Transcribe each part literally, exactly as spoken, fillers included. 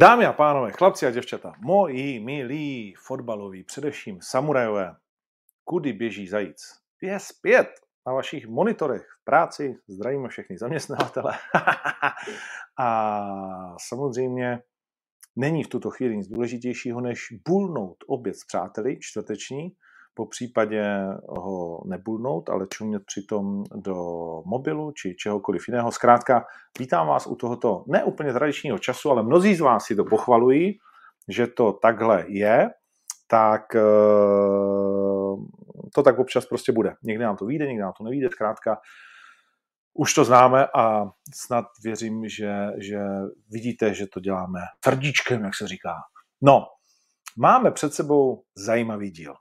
Dámy a pánové, chlapci a děvčata, moji milí fotbaloví, především samurajové, kudy běží zajíc? Je zpět na vašich monitorech v práci, zdravíme všechny zaměstnavatele. A samozřejmě není v tuto chvíli nic důležitějšího, než bulnout oběd s přáteli čtvrteční, po případě ho nebulnout, ale čumět přitom do mobilu či čehokoliv jiného. Zkrátka, vítám vás u tohoto neúplně tradičního času, ale mnozí z vás si to pochvalují, že to takhle je, tak to tak občas prostě bude. Někdy nám to vyjde, někdy nám to nevyjde, zkrátka už to známe a snad věřím, že, že vidíte, že to děláme tvrdíčkem, jak se říká. No, máme před sebou zajímavý díl,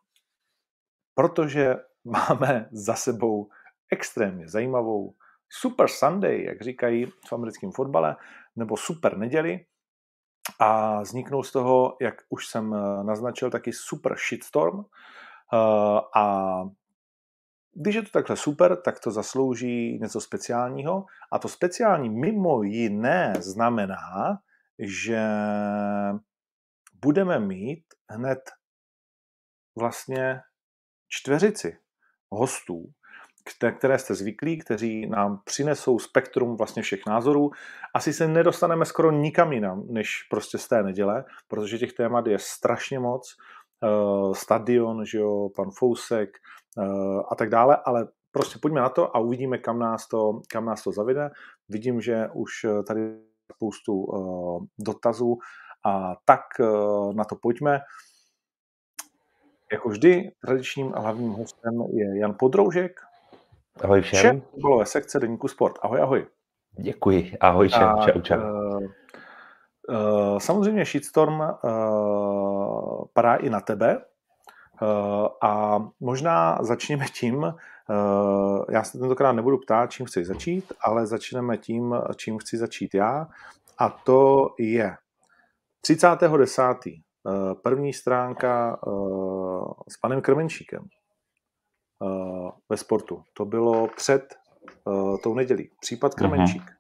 protože máme za sebou extrémně zajímavou Super Sunday, jak říkají v americkém fotbale, nebo Super neděli. A vzniknou z toho, jak už jsem naznačil, taky Super Shitstorm. A když je to takhle super, tak to zaslouží něco speciálního. A to speciální mimo jiné znamená, že budeme mít hned vlastně čtveřici hostů, které jste zvyklí, kteří nám přinesou spektrum vlastně všech názorů. Asi se nedostaneme skoro nikam jinam, než prostě z té neděle, protože těch témat je strašně moc. Stadion, že jo, pan Fousek a tak dále, ale prostě pojďme na to a uvidíme, kam nás to, kam nás to zavede. Vidím, že už tady je spoustu dotazů a tak na to pojďme. Jako vždy, tradičním a hlavním hostem je Jan Podroužek. Ahoj všem. Šéf fotbalové sekce Deníku Sport. Ahoj, ahoj. Děkuji. Ahoj všem. A, čau, čau. Uh, uh, samozřejmě Shitstorm uh, padá i na tebe. Uh, a možná začněme tím, uh, já se tentokrát nebudu ptát, čím chci začít, ale začneme tím, čím chci začít já. A to je třicátého desátého první stránka uh, s panem Krmenčíkem uh, ve Sportu. To bylo před uh, tou nedělí. Případ Krmenčík. Aha.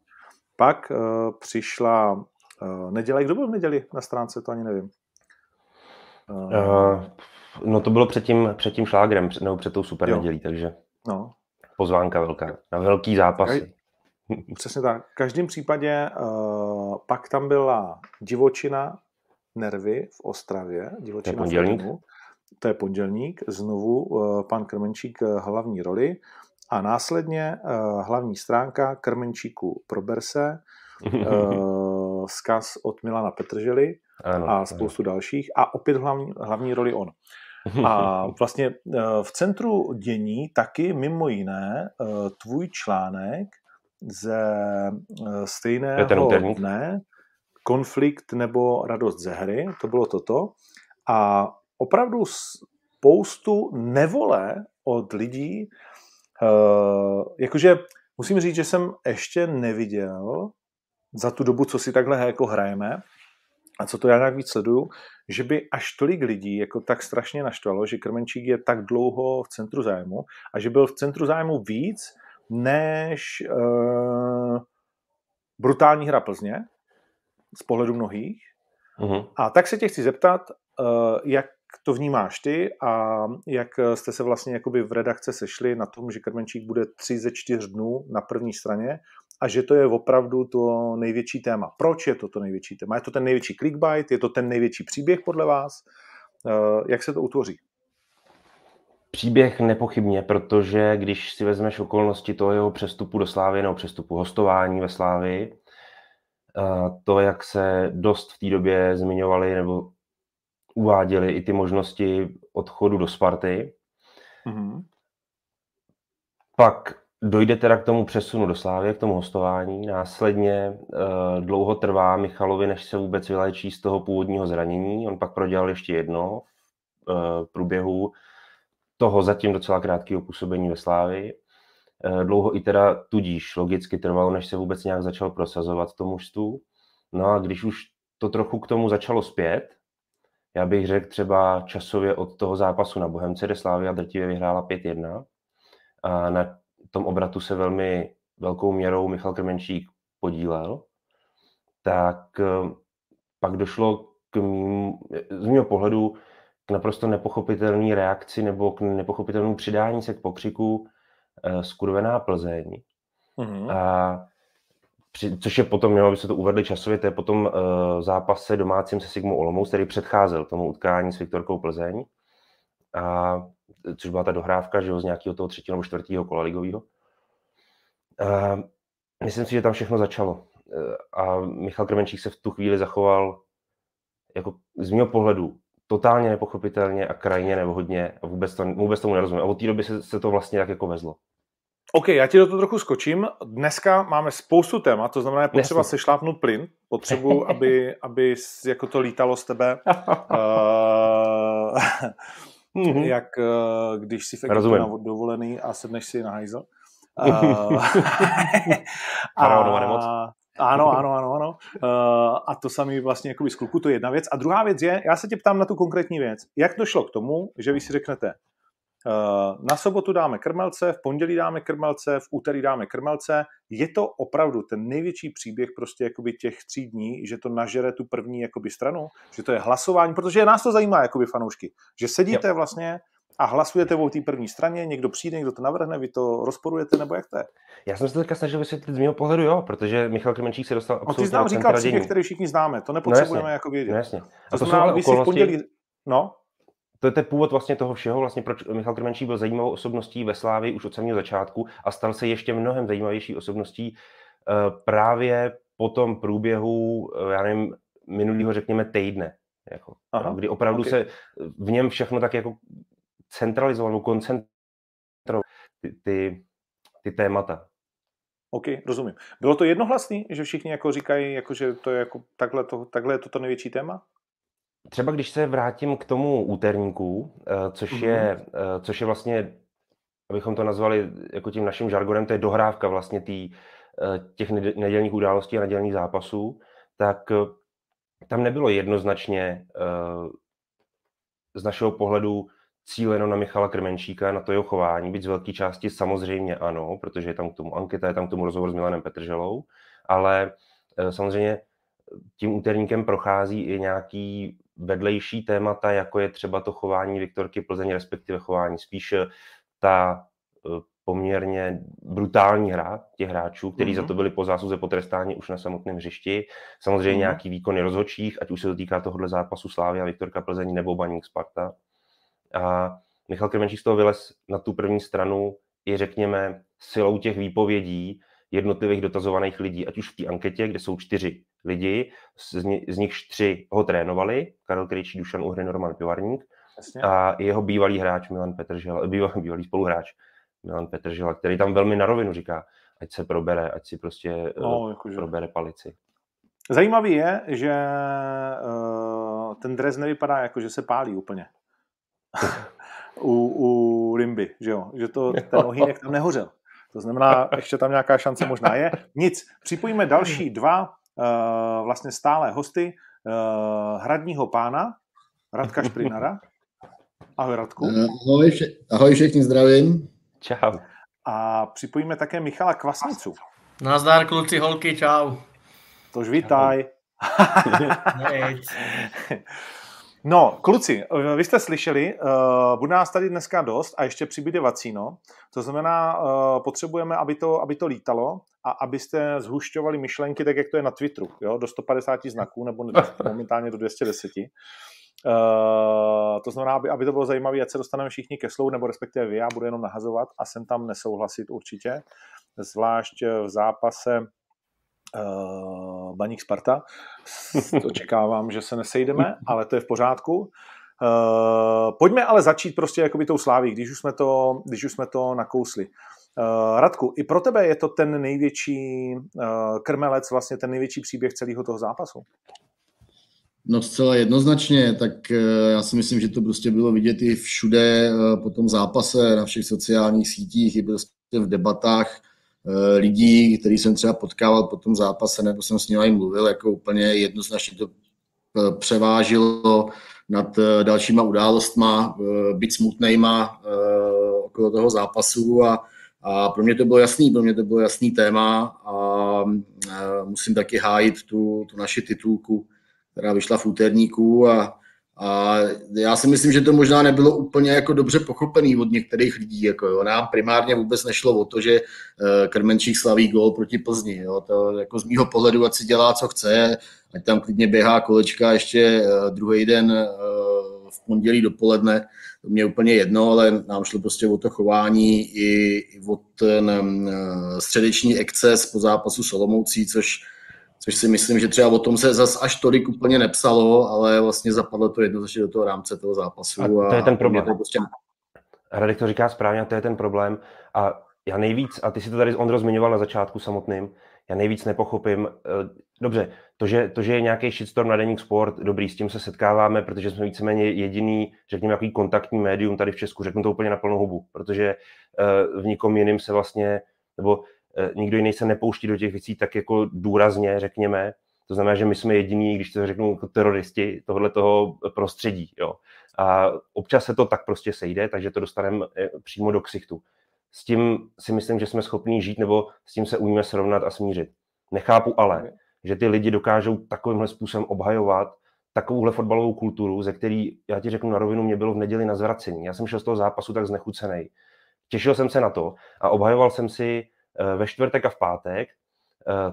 Pak uh, přišla uh, neděle. Kdo byl v neděli na stránce? To ani nevím. Uh, uh, no to bylo před tím, před tím šlágrem, nebo před tou super nedělí, takže no. Pozvánka velká. Na velký zápasy. Každý, přesně tak. V každém případě uh, pak tam byla divočina Nervy v Ostravě, divočina v týmu. To je pondělník. Znovu pan Krmenčík hlavní roli. A následně hlavní stránka Krmenčíku prober se, vzkaz od Milana Petržely a spoustu ano. dalších. A opět hlavní, hlavní roli on. A vlastně v centru dění taky mimo jiné tvůj článek ze stejného dne, Konflikt nebo radost ze hry, to bylo toto. A opravdu spoustu nevole od lidí, e, jakože musím říct, že jsem ještě neviděl za tu dobu, co si takhle jako hrajeme a co to já nějak víc sleduju, že by až tolik lidí jako tak strašně naštvalo, že Krmenčík je tak dlouho v centru zájmu a že byl v centru zájmu víc než e, brutální hra Plzně, z pohledu mnohých. Uhum. A tak se tě chci zeptat, jak to vnímáš ty a jak jste se vlastně jakoby v redakce sešli na tom, že Krmenčík bude tři ze čtyř dnů na první straně a že to je opravdu to největší téma. Proč je to to největší téma? Je to ten největší clickbait? Je to ten největší příběh podle vás? Jak se to utvoří? Příběh nepochybně, protože když si vezmeš okolnosti toho jeho přestupu do Slávy nebo přestupu hostování ve Slávii, to, jak se dost v té době zmiňovaly nebo uváděly i ty možnosti odchodu do Sparty. Mm-hmm. Pak dojde teda k tomu přesunu do Slávie, k tomu hostování. Následně uh, dlouho trvá Michalovi, než se vůbec vyléčí z toho původního zranění. On pak prodělal ještě jedno v uh, průběhu toho zatím docela krátkého působení ve Slávii. Dlouho i teda tudíž logicky trvalo, než se vůbec nějak začal prosazovat to mužstvu. No a když už to trochu k tomu začalo zpět, já bych řekl třeba časově od toho zápasu na Bohemce, kde Slavia drtivě vyhrála pět jedna. A na tom obratu se velmi velkou měrou Michal Krmenčík podílel. Tak pak došlo k mým, z mého pohledu k naprosto nepochopitelné reakci nebo k nepochopitelnému přidání se k pokřiku uh, skurvená Plzeň. Mm-hmm. A při, což je potom, jo, aby se to uvedli časově, to je potom uh, zápase domácím se Sigmou Olomouc, který předcházel tomu utkání s Viktorkou Plzeň. A což byla ta dohrávka, že jo, z nějakého toho třetího nebo čtvrtého kola ligového. A myslím si, že tam všechno začalo. A Michal Krmenčík se v tu chvíli zachoval jako z mého pohledu totálně nepochopitelně a krajně nevhodně a vůbec, to, vůbec tomu nerozumím. A od té doby se, se to vlastně tak jako vezlo. OK, já ti do toho trochu skočím. Dneska máme spoustu témat, to znamená, potřeba se šlápnout plyn, potřebu, aby, aby jako to lítalo z tebe. Mm-hmm. Jak když jsi v Egyptu dovolený a sedneš si na hajzel. a, ano, ano, ano, ano. A to samý vlastně jakoby z kluku, to je jedna věc. A druhá věc je, já se tě ptám na tu konkrétní věc. Jak došlo k tomu, že vy si řeknete, na sobotu dáme krmelce, v pondělí dáme krmelce, v úterý dáme krmelce. Je to opravdu ten největší příběh prostě jakoby těch tří dní, že to nažere tu první jakoby stranu, že to je hlasování, protože nás to zajímá jakoby fanoušky, že sedíte jo. vlastně a hlasujete o té první straně, někdo přijde, někdo to navrhne, vy to rozporujete, nebo jak to je? Já jsem se teďka snažil vysvětlit z mého pohledu, jo, protože Michal Krmenčík se dostal absolutně do centra dění. On ty jsi nám říkal příběh, který všichni známe, to nepotřebujeme no, jako vědět. No, jasně. A to znamená, vy si v pondělí... No? To je ten původ vlastně toho všeho, vlastně proč Michal Krmenčík byl zajímavou osobností ve Slávii už od samého začátku a stal se ještě mnohem zajímavější osobností právě po tom průběhu, já nevím, minulého řekněme týdne, jako, aha, kdy opravdu okay. se v něm všechno tak jako centralizovalo, koncentrovalo ty, ty, ty témata. OK, rozumím. Bylo to jednohlasný, že všichni jako říkají, jako, že to je jako takhle, to, takhle je to to největší téma? Třeba když se vrátím k tomu úterníku, což je, což je vlastně, abychom to nazvali jako tím naším žargonem, to je dohrávka vlastně tý, těch nedělních událostí a nedělních zápasů, tak tam nebylo jednoznačně z našeho pohledu cíleno na Michala Krmenčíka, na to jeho chování, byť z velké části samozřejmě ano, protože je tam k tomu anketa, je tam k tomu rozhovor s Milanem Petrželou, ale samozřejmě tím úterníkem prochází i nějaký vedlejší témata, jako je třeba to chování Viktorky Plzeň, respektive chování spíš ta poměrně brutální hra těch hráčů, kteří mm-hmm. za to byli po zásluze potrestáni už na samotném hřišti. Samozřejmě mm-hmm. nějaký výkony rozhodčích, ať už se to týká tohohle zápasu Slavia, Viktorka Plzeň nebo Baník Sparta. A Michal Krmenčík z toho vylez na tu první stranu i řekněme silou těch výpovědí jednotlivých dotazovaných lidí, ať už v té anketě, kde jsou čtyři lidi, z, ni- z nichž tři ho trénovali, Karel Krejčí, Dušan Uhrin, Roman Pivarník jasně. a jeho bývalý hráč Milan Petržela, bývalý, bývalý spoluhráč Milan Petržela, který tam velmi na rovinu říká, ať se probere, ať si prostě no, jakože. probere palici. Zajímavý je, že uh, ten dres nevypadá jako, že se pálí úplně. u, u Limby, že jo? Že to, ten ohýnek tam nehořel. To znamená, ještě tam nějaká šance možná je. Nic, připojíme další dva uh, vlastně stále hosty uh, hradního pána, Radka Šprinara. Ahoj Radku. Ahoj, vše- ahoj všichni, zdravím. Čau. A připojíme také Michala Kvasnicu. Nazdar kluci, holky, čau. Tož vítaj. No, kluci, vy jste slyšeli, uh, bude nás tady dneska dost a ještě přibude vacíno. To znamená, uh, potřebujeme, aby to, aby to lítalo a abyste zhušťovali myšlenky, tak jak to je na Twitteru, jo? Do sto padesát znaků nebo momentálně do dvě stě deset. Uh, to znamená, aby, aby to bylo zajímavé, ať se dostaneme všichni ke slovu, nebo respektive vy, já budu jenom nahazovat a sem tam nesouhlasit určitě, zvlášť v zápase Uh, Baník Sparta. Očekávám, že se nesejdeme, ale to je v pořádku. Uh, pojďme ale začít prostě jakoby tou Sláví, když už jsme to, když už jsme to nakousli. Uh, Radku, i pro tebe je to ten největší uh, krmelec, vlastně ten největší příběh celého toho zápasu? No zcela jednoznačně, tak uh, já si myslím, že to prostě bylo vidět i všude uh, po tom zápase, na všech sociálních sítích, i prostě v debatách lidí, který jsem třeba potkával po tom zápase, nebo jsem s nimi i mluvil, jako úplně jednoznačně to převážilo nad dalšíma událostma, byť smutnejma okolo toho zápasu a, a pro mě to bylo jasný, pro mě to bylo jasný téma a musím taky hájit tu, tu naši titulku, která vyšla v úterníku a, a já si myslím, že to možná nebylo úplně jako dobře pochopený od některých lidí. Jako jo. Nám primárně vůbec nešlo o to, že Krmenčík slaví gól proti Plzni. Jo. To jako z mýho pohledu, ať si dělá, co chce, ať tam klidně běhá kolečka ještě druhý den v pondělí dopoledne, to mě je úplně jedno, ale nám šlo prostě o to chování i, i o ten středeční exces po zápasu s Olomoucí, což, což si myslím, že třeba o tom se zas až tolik úplně nepsalo, ale vlastně zapadlo to jednoznačně do toho rámce toho zápasu. A to je ten problém. To prostě... Radek to říká správně, a to je ten problém. A já nejvíc, a ty si to tady Ondro zmiňoval na začátku samotným, já nejvíc nepochopím, dobře, to, že, to, že je nějaký shitstorm na Deník Sport, dobrý, s tím se setkáváme, protože jsme víceméně jediný, řekněme, jaký kontaktní médium tady v Česku, řeknu to úplně na plnou hubu, protože v nikom jiným se vlastně, nebo nikdo jiný se nepouští do těch věcí tak jako důrazně, řekněme, to znamená, že my jsme jediní, když to řeknu, jako teroristi tohoto prostředí, jo. A občas se to tak prostě sejde, takže to dostaneme přímo do ksichtu. S tím si myslím, že jsme schopní žít, nebo s tím se umíme srovnat a smířit. Nechápu ale, že ty lidi dokážou takovýmhle způsobem obhajovat takovouhle fotbalovou kulturu, ze který, já ti řeknu na rovinu, mě bylo v neděli na zvracení. Já jsem šel z toho zápasu tak znechucený. Těšil jsem se na to a obhajoval jsem si ve čtvrtek a v pátek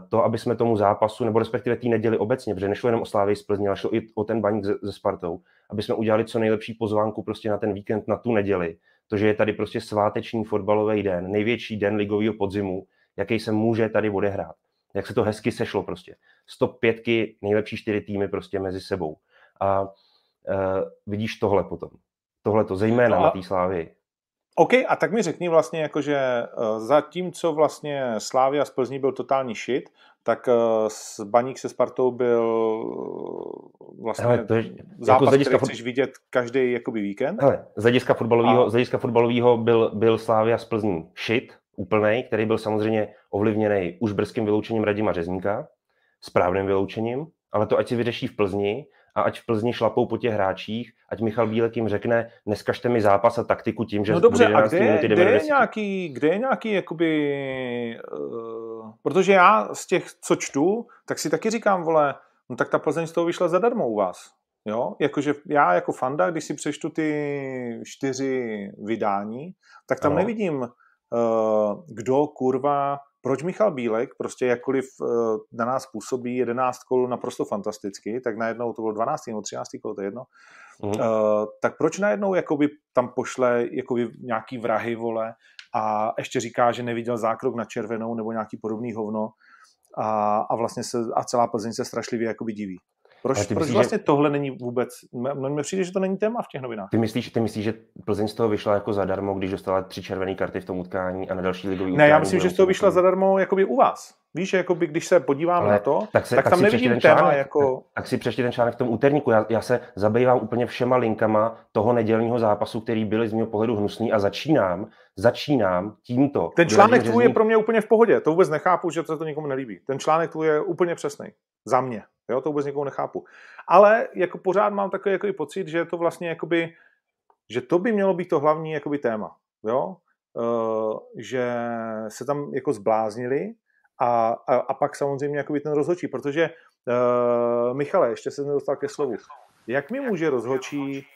to, aby jsme tomu zápasu, nebo respektive té neděli obecně, protože nešlo jenom o Slávii z Plzně, ale šlo i o ten Baník ze Spartou, aby jsme udělali co nejlepší pozvánku prostě na ten víkend, na tu neděli. To, že je tady prostě sváteční fotbalový den, největší den ligového podzimu, jaký se může tady odehrát. Jak se to hezky sešlo prostě. sto pětky, nejlepší čtyři týmy prostě mezi sebou. A uh, vidíš tohle potom. Tohle to zejména no a... na té Slávii. OK, a tak mi řekni vlastně, jakože zatímco vlastně Slávia z Plzní byl totální shit, tak s Baník se Spartou byl vlastně hele, to je, zápas, jako který chceš vidět každý jakoby víkend. Hele, z hlediska fotbalového, z hlediska fotbalového byl, byl Slávia z Plzní shit úplnej, který byl samozřejmě ovlivněný už brzkým vyloučením Radima Řezníka, správným vyloučením, ale to ať si vyřeší v Plzni a ať v Plzni šlapou po těch hráčích, ať Michal Bílek jim řekne, neskažte mi zápas a taktiku tím, že... No dobře, a kde je, kde je nějaký, kde je nějaký, jakoby... Uh, protože já z těch, co čtu, tak si taky říkám, vole, no tak ta Plzeň z toho vyšla zadarmo u vás. Jo? Jakože já jako fanda, když si přečtu ty čtyři vydání, tak tam ano. Nevidím, uh, kdo, kurva... Proč Michal Bílek, prostě jakkoliv na nás působí jedenáct kol naprosto fantasticky, tak najednou to bylo dvanáctý nebo třináctý kol, to je jedno, mm. uh, tak proč najednou jakoby tam pošle jakoby nějaký vrahy, vole, a ještě říká, že neviděl zákrok na červenou nebo nějaký podobný hovno a, a vlastně se, a celá Plzeň se strašlivě jakoby diví. Proč, proč myslí, vlastně že... tohle není vůbec, mně přijde, že to není téma v těch novinách. Ty myslíš, ty myslíš, že Plzeň z toho vyšla jako zadarmo, když dostala tři červené karty v tom utkání a na další ligový utkání? Ne, já myslím, že z toho vyšla zadarmo jakoby u vás. Víš, jakoby, když se podíváme ale na to, tak, se, tak, tak tam nevidím téma. Článek, jako... Tak, tak si přečti ten článek v tom úterníku. Já, já se zabývám úplně všema linkama toho nedělního zápasu, který byly z mého pohledu hnusný a začínám, začínám tímto. Ten článek tvůj je pro mě úplně v pohodě. To vůbec nechápu, že to nikomu nelíbí. Ten článek tvůj je úplně přesný. Za mě. Jo, to vůbec nikomu nechápu. Ale jako pořád mám takový jako pocit, že to vlastně jakoby, že to by mělo být to hlavní jakoby téma. Jo? Uh, že se tam jako zbláznili a, a, a pak samozřejmě jakoby ten rozhodčí, protože uh, Michale, ještě se nedostal ke slovu. Jak mi může rozhodčí,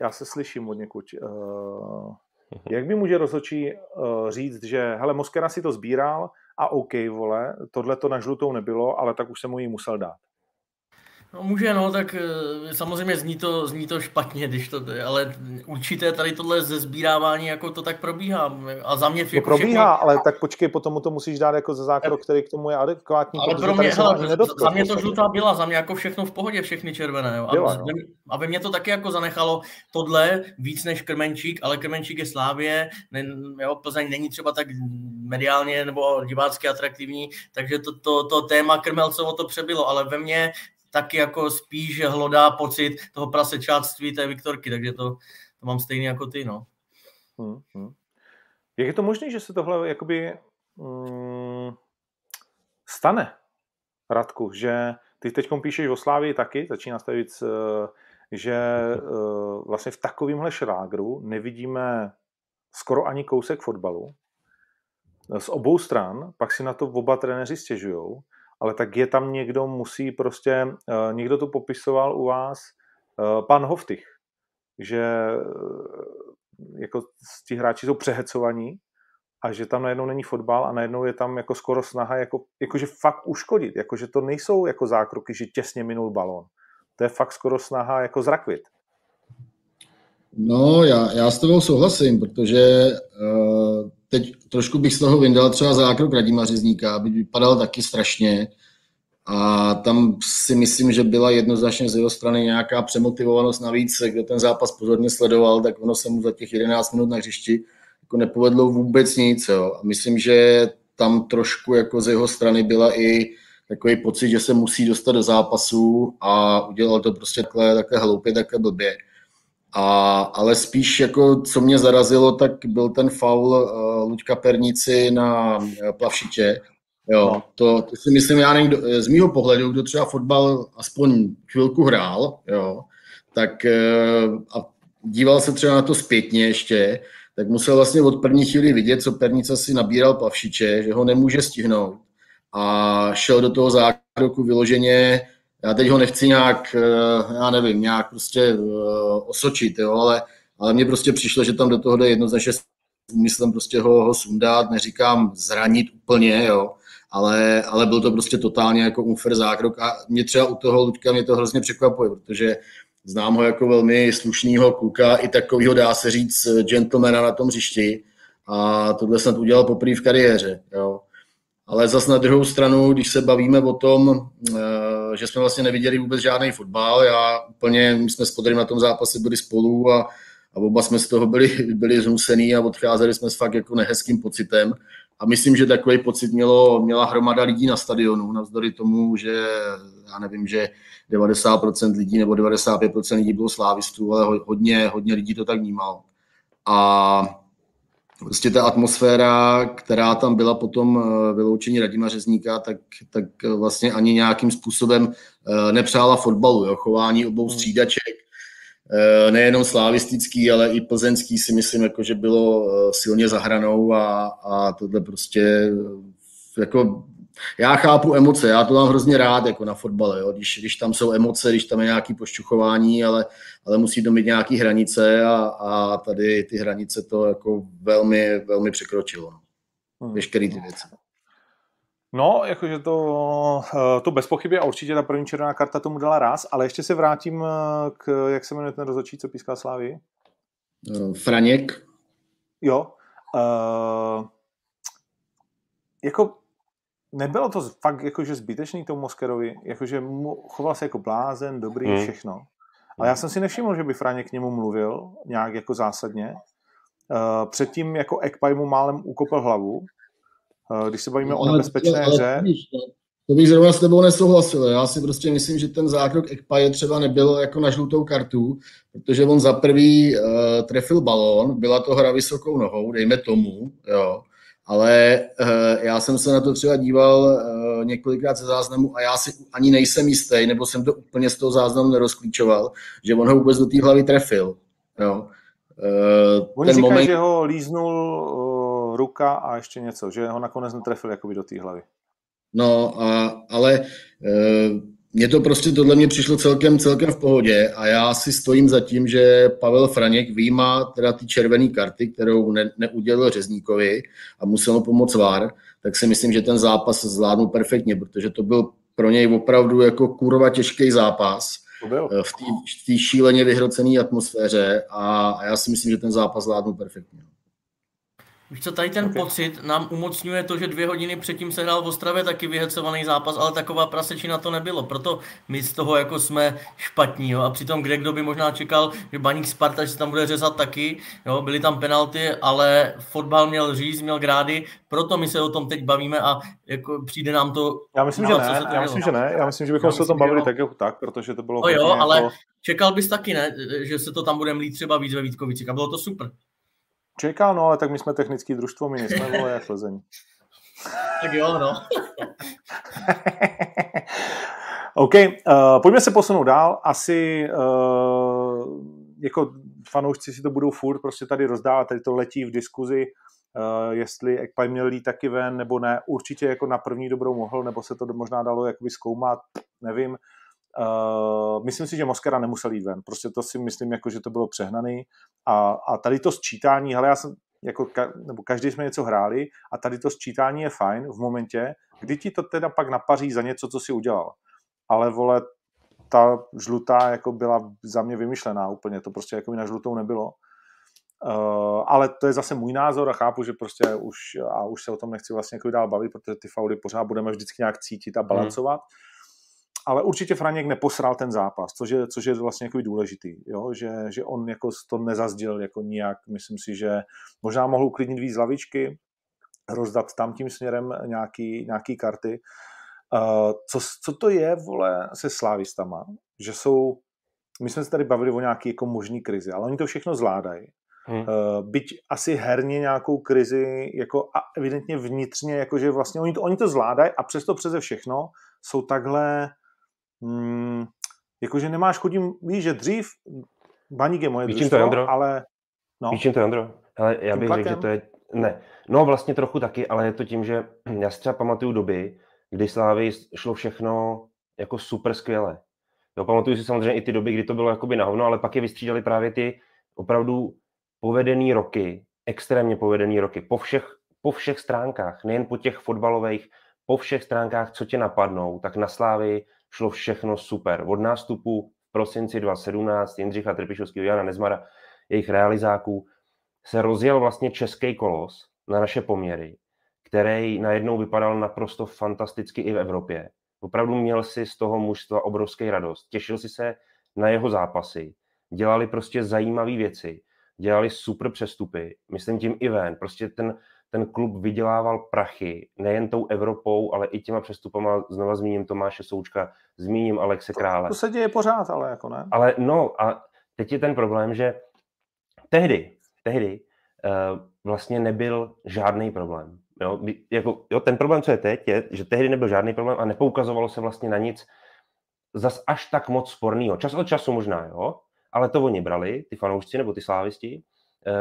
já se slyším od někud, uh, jak mi může rozhodčí uh, říct, že hele, Moskera si to sbíral, a OK, vole, tohle to na žlutou nebylo, ale tak už jsem mu ji musel dát. No může, no, tak samozřejmě zní to, zní to špatně, když to, ale určitě tady tohle ze sbírávání, jako to tak probíhá. A za mě... To jako probíhá, všechno... ale tak počkej, potom to musíš dát jako za zákrok, který k tomu je adekvátní. Ale pro mě, hele, za mě to žlutá byla, za mě jako všechno v pohodě, všechny červené. Jo. Byla, a, no. Aby mě to taky jako zanechalo tohle víc než Krmenčík, ale Krmenčík je Slávie, ne, jo, Plzeň není třeba tak mediálně nebo divácky atraktivní, takže to, to, to téma Krmelcovo to přebylo, ale ve mně taky jako spíš hlodá pocit toho prasečáctví té Viktorky, takže to, to mám stejný jako ty, no. Hmm, hmm. Jak je to možné, že se tohle jakoby um, stane, Radku, že ty teď píšeš o Slávii taky, začíná se víc, že uh, vlastně v takovémhle šrágru nevidíme skoro ani kousek fotbalu. Z obou stran, pak si na to oba trenéři stěžujou. ale tak je tam někdo, musí prostě, někdo to popisoval u vás, pan Hoftich, že jako ti hráči jsou přehecovaní a že tam najednou není fotbal a najednou je tam jako skoro snaha jako, jakože fakt uškodit, jakože to nejsou jako zákroky, že těsně minul balón. To je fakt skoro snaha jako zrakvit. No, já, já s tebou souhlasím, protože uh, teď trošku bych z toho vyndal třeba zákrok Radima Řezníka, aby vypadal taky strašně a tam si myslím, že byla jednoznačně z jeho strany nějaká přemotivovanost navíc, kdo ten zápas pozorně sledoval, tak ono se mu za těch jedenáct minut na hřišti jako nepovedlo vůbec nic. Jo. A myslím, že tam trošku jako z jeho strany byla i takový pocit, že se musí dostat do zápasu a udělal to prostě takhle, takhle hloupě, takhle blbě. A, ale spíš, jako, co mě zarazilo, tak byl ten faul uh, Luďka Pernici na uh, Plavšitě. Jo, to, to si myslím, já nevím, kdo, z mýho pohledu, kdo třeba fotbal aspoň chvilku hrál, jo, tak uh, a díval se třeba na to zpětně ještě, tak musel vlastně od první chvíli vidět, co Pernica si nabíral Plavšiče, že ho nemůže stihnout. A šel do toho zákroku vyloženě. Já teď ho nechci nějak, já nevím, nějak prostě osočit, jo, ale, ale mně prostě přišlo, že tam do toho jde jednoznačně s úmyslem prostě ho, ho sundat, neříkám zranit úplně, jo, ale, ale byl to prostě totálně jako unfair zákrok a mě třeba u toho Luďka mě to hrozně překvapuje, protože znám ho jako velmi slušnýho kluka, i takovýho dá se říct gentlemana na tom hřišti a tohle snad udělal poprvé v kariéře, jo. Ale zas na druhou stranu, když se bavíme o tom, že jsme vlastně neviděli vůbec žádný fotbal, já úplně, my jsme s Podrym na tom zápase byli spolu a, a oba jsme z toho byli, byli zhusený a odcházeli jsme s fakt jako nehezkým pocitem. A myslím, že takový pocit mělo, měla hromada lidí na stadionu, navzdory tomu, že já nevím, že devadesát procent lidí nebo devadesát pět procent lidí bylo slávistů, ale hodně, hodně lidí to tak vnímalo. A prostě ta atmosféra, která tam byla potom vyloučení Radima Řezníka, tak, tak vlastně ani nějakým způsobem nepřála fotbalu. Jo? Chování obou střídaček, nejenom slávistický, ale i plzeňský si myslím, jako, že bylo silně za hranou a, a tohle prostě jako, já chápu emoce, já to mám hrozně rád jako na fotbale, jo? Když, když tam jsou emoce, když tam je nějaké pošťuchování, ale, ale musí to mít nějaké hranice a, a tady ty hranice to jako velmi, velmi překročilo. Hmm. Veškeré ty věci. No, jakože to, to bez pochyby a určitě ta první červená karta tomu dala ráz, ale ještě se vrátím k, jak se jmenuje ten rozhodčí, co píská Slávy? Franěk. Jo. Uh, jako nebylo to fakt jakože zbytečný tomu Moskerovi, jakože choval se jako blázen, dobrý, hmm. všechno. Ale já jsem si nevšiml, že by Franěk k němu mluvil nějak jako zásadně. Předtím jako Ekpaj mu málem ukopil hlavu. Když se bavíme no, o nebezpečné hře. To bych zrovna s tebou nesouhlasil. Já si prostě myslím, že ten zákrok Ekpaje třeba nebyl jako na žlutou kartu, protože on za prvý uh, trefil balón, byla to hra vysokou nohou, dejme tomu, jo. Ale uh, já jsem se na to třeba díval uh, několikrát ze záznamu a já si ani nejsem jistý, nebo jsem to úplně z toho záznamu nerozklíčoval, že on ho vůbec do té hlavy trefil. Jo. Uh, Oni říkají, moment... že ho líznul uh, ruka a ještě něco, že ho nakonec netrefil jakoby do té hlavy. No, a, ale uh, mě to prostě, tohle mě přišlo celkem, celkem v pohodě a já si stojím za tím, že Pavel Franěk výjima teda ty červené karty, kterou ne, neudělil Řezníkovi a musel mu pomoct V A R, tak si myslím, že ten zápas zvládnul perfektně, protože to byl pro něj opravdu jako kurva těžký zápas v té šíleně vyhrocené atmosféře a, a já si myslím, že ten zápas zvládnul perfektně. Víš co, tady ten okay. pocit nám umocňuje to, že dvě hodiny předtím se hrál v Ostravě taky vyhecovaný zápas, ale taková prasečina to nebylo, proto my z toho jako jsme špatní, jo? A přitom kde kdo by možná čekal, že Baník Sparta, že se tam bude řezat taky, jo? Byly tam penalty, ale fotbal měl říz, měl grády, proto my se o tom teď bavíme a jako přijde nám to... Já myslím, že ne, já myslím, že ne, já myslím, že bychom já se o tom bavili tak, jako tak, protože to bylo... No jo, ale jako... čekal bys taky, ne, že se to tam bude mlít třeba víc ve Vítkovicích a bylo to super. Čekal, no, ale tak my jsme technické družstvo, my nejsme vole jak Plzeň. Tak jo, no. OK, uh, pojďme se posunout dál. Asi uh, jako fanoušci si to budou furt prostě tady rozdávat, tady to letí v diskuzi. jestli Ekpaj měl jít taky ven nebo ne, určitě jako na první dobrou mohl, nebo se to možná dalo jakoby zkoumat, nevím. Uh, myslím si, že Moskera nemusel jít ven, prostě to si myslím, jako, že to bylo přehnaný a, a tady to sčítání, hele já jsem, jako ka, nebo každý jsme něco hráli a tady to sčítání je fajn v momentě, kdy ti to teda pak napaří za něco, co si udělal, ale vole, ta žlutá jako byla za mě vymyšlená úplně, to prostě jako by na žlutou nebylo. Uh, ale to je zase můj názor a chápu, že prostě už, a už se o tom nechci vlastně jako dál bavit, protože ty fauly pořád budeme vždycky nějak cítit a balancovat. Hmm. Ale určitě Franěk neposral ten zápas, což je, což je vlastně jako důležitý, jo? Že, že on jako to nezazděl jako nijak, myslím si, že možná mohl uklidnit víc lavičky, rozdat tam tím směrem nějaký, nějaký karty. Uh, co, co to je, vole, se slávistama, že jsou, my jsme se tady bavili o nějaký jako možný krizi, ale oni to všechno zvládají. Hmm. Byť asi herně nějakou krizi jako a evidentně vnitřně, jakože vlastně oni to, oni to zvládají a přesto přeze všechno jsou takhle mm, jakože nemáš chodím, víš, že dřív Baník je moje družstvo, ale no. Víš, čím to je, Ondro? Hele, já bych řekl, že to je, ne, no vlastně trochu taky, ale je to tím, že já si třeba pamatuju doby, kdy Slávy šlo všechno jako super skvěle. Jo, pamatuju si samozřejmě i ty doby, kdy to bylo jakoby na hovno, ale pak je vystřídali právě ty opravdu povedený roky, extrémně povedený roky, po všech, po všech stránkách, nejen po těch fotbalových, po všech stránkách, co tě napadnou, tak na Slávy šlo všechno super. Od nástupu v prosinci dva tisíce sedmnáct Jindřicha Trpišovského, Jana Nezmara, jejich realizáků, se rozjel vlastně český kolos na naše poměry, který najednou vypadal naprosto fantasticky i v Evropě. Opravdu měl si z toho mužstva obrovský radost. Těšil si se na jeho zápasy. Dělali prostě zajímavé věci. Dělali super přestupy, myslím tím i ven. Prostě ten, ten klub vydělával prachy, nejen tou Evropou, ale i těma přestupama, znova zmíním Tomáše Součka, zmíním Alexe Krále. To se děje pořád, ale jako ne. Ale no a teď je ten problém, že tehdy, tehdy uh, vlastně nebyl žádný problém. Jo, jako, jo, ten problém, co je teď, je, že tehdy nebyl žádný problém a nepoukazovalo se vlastně na nic zas až tak moc sporného. Čas od času možná, jo? Ale to oni brali, ty fanoušci nebo ty slávisti,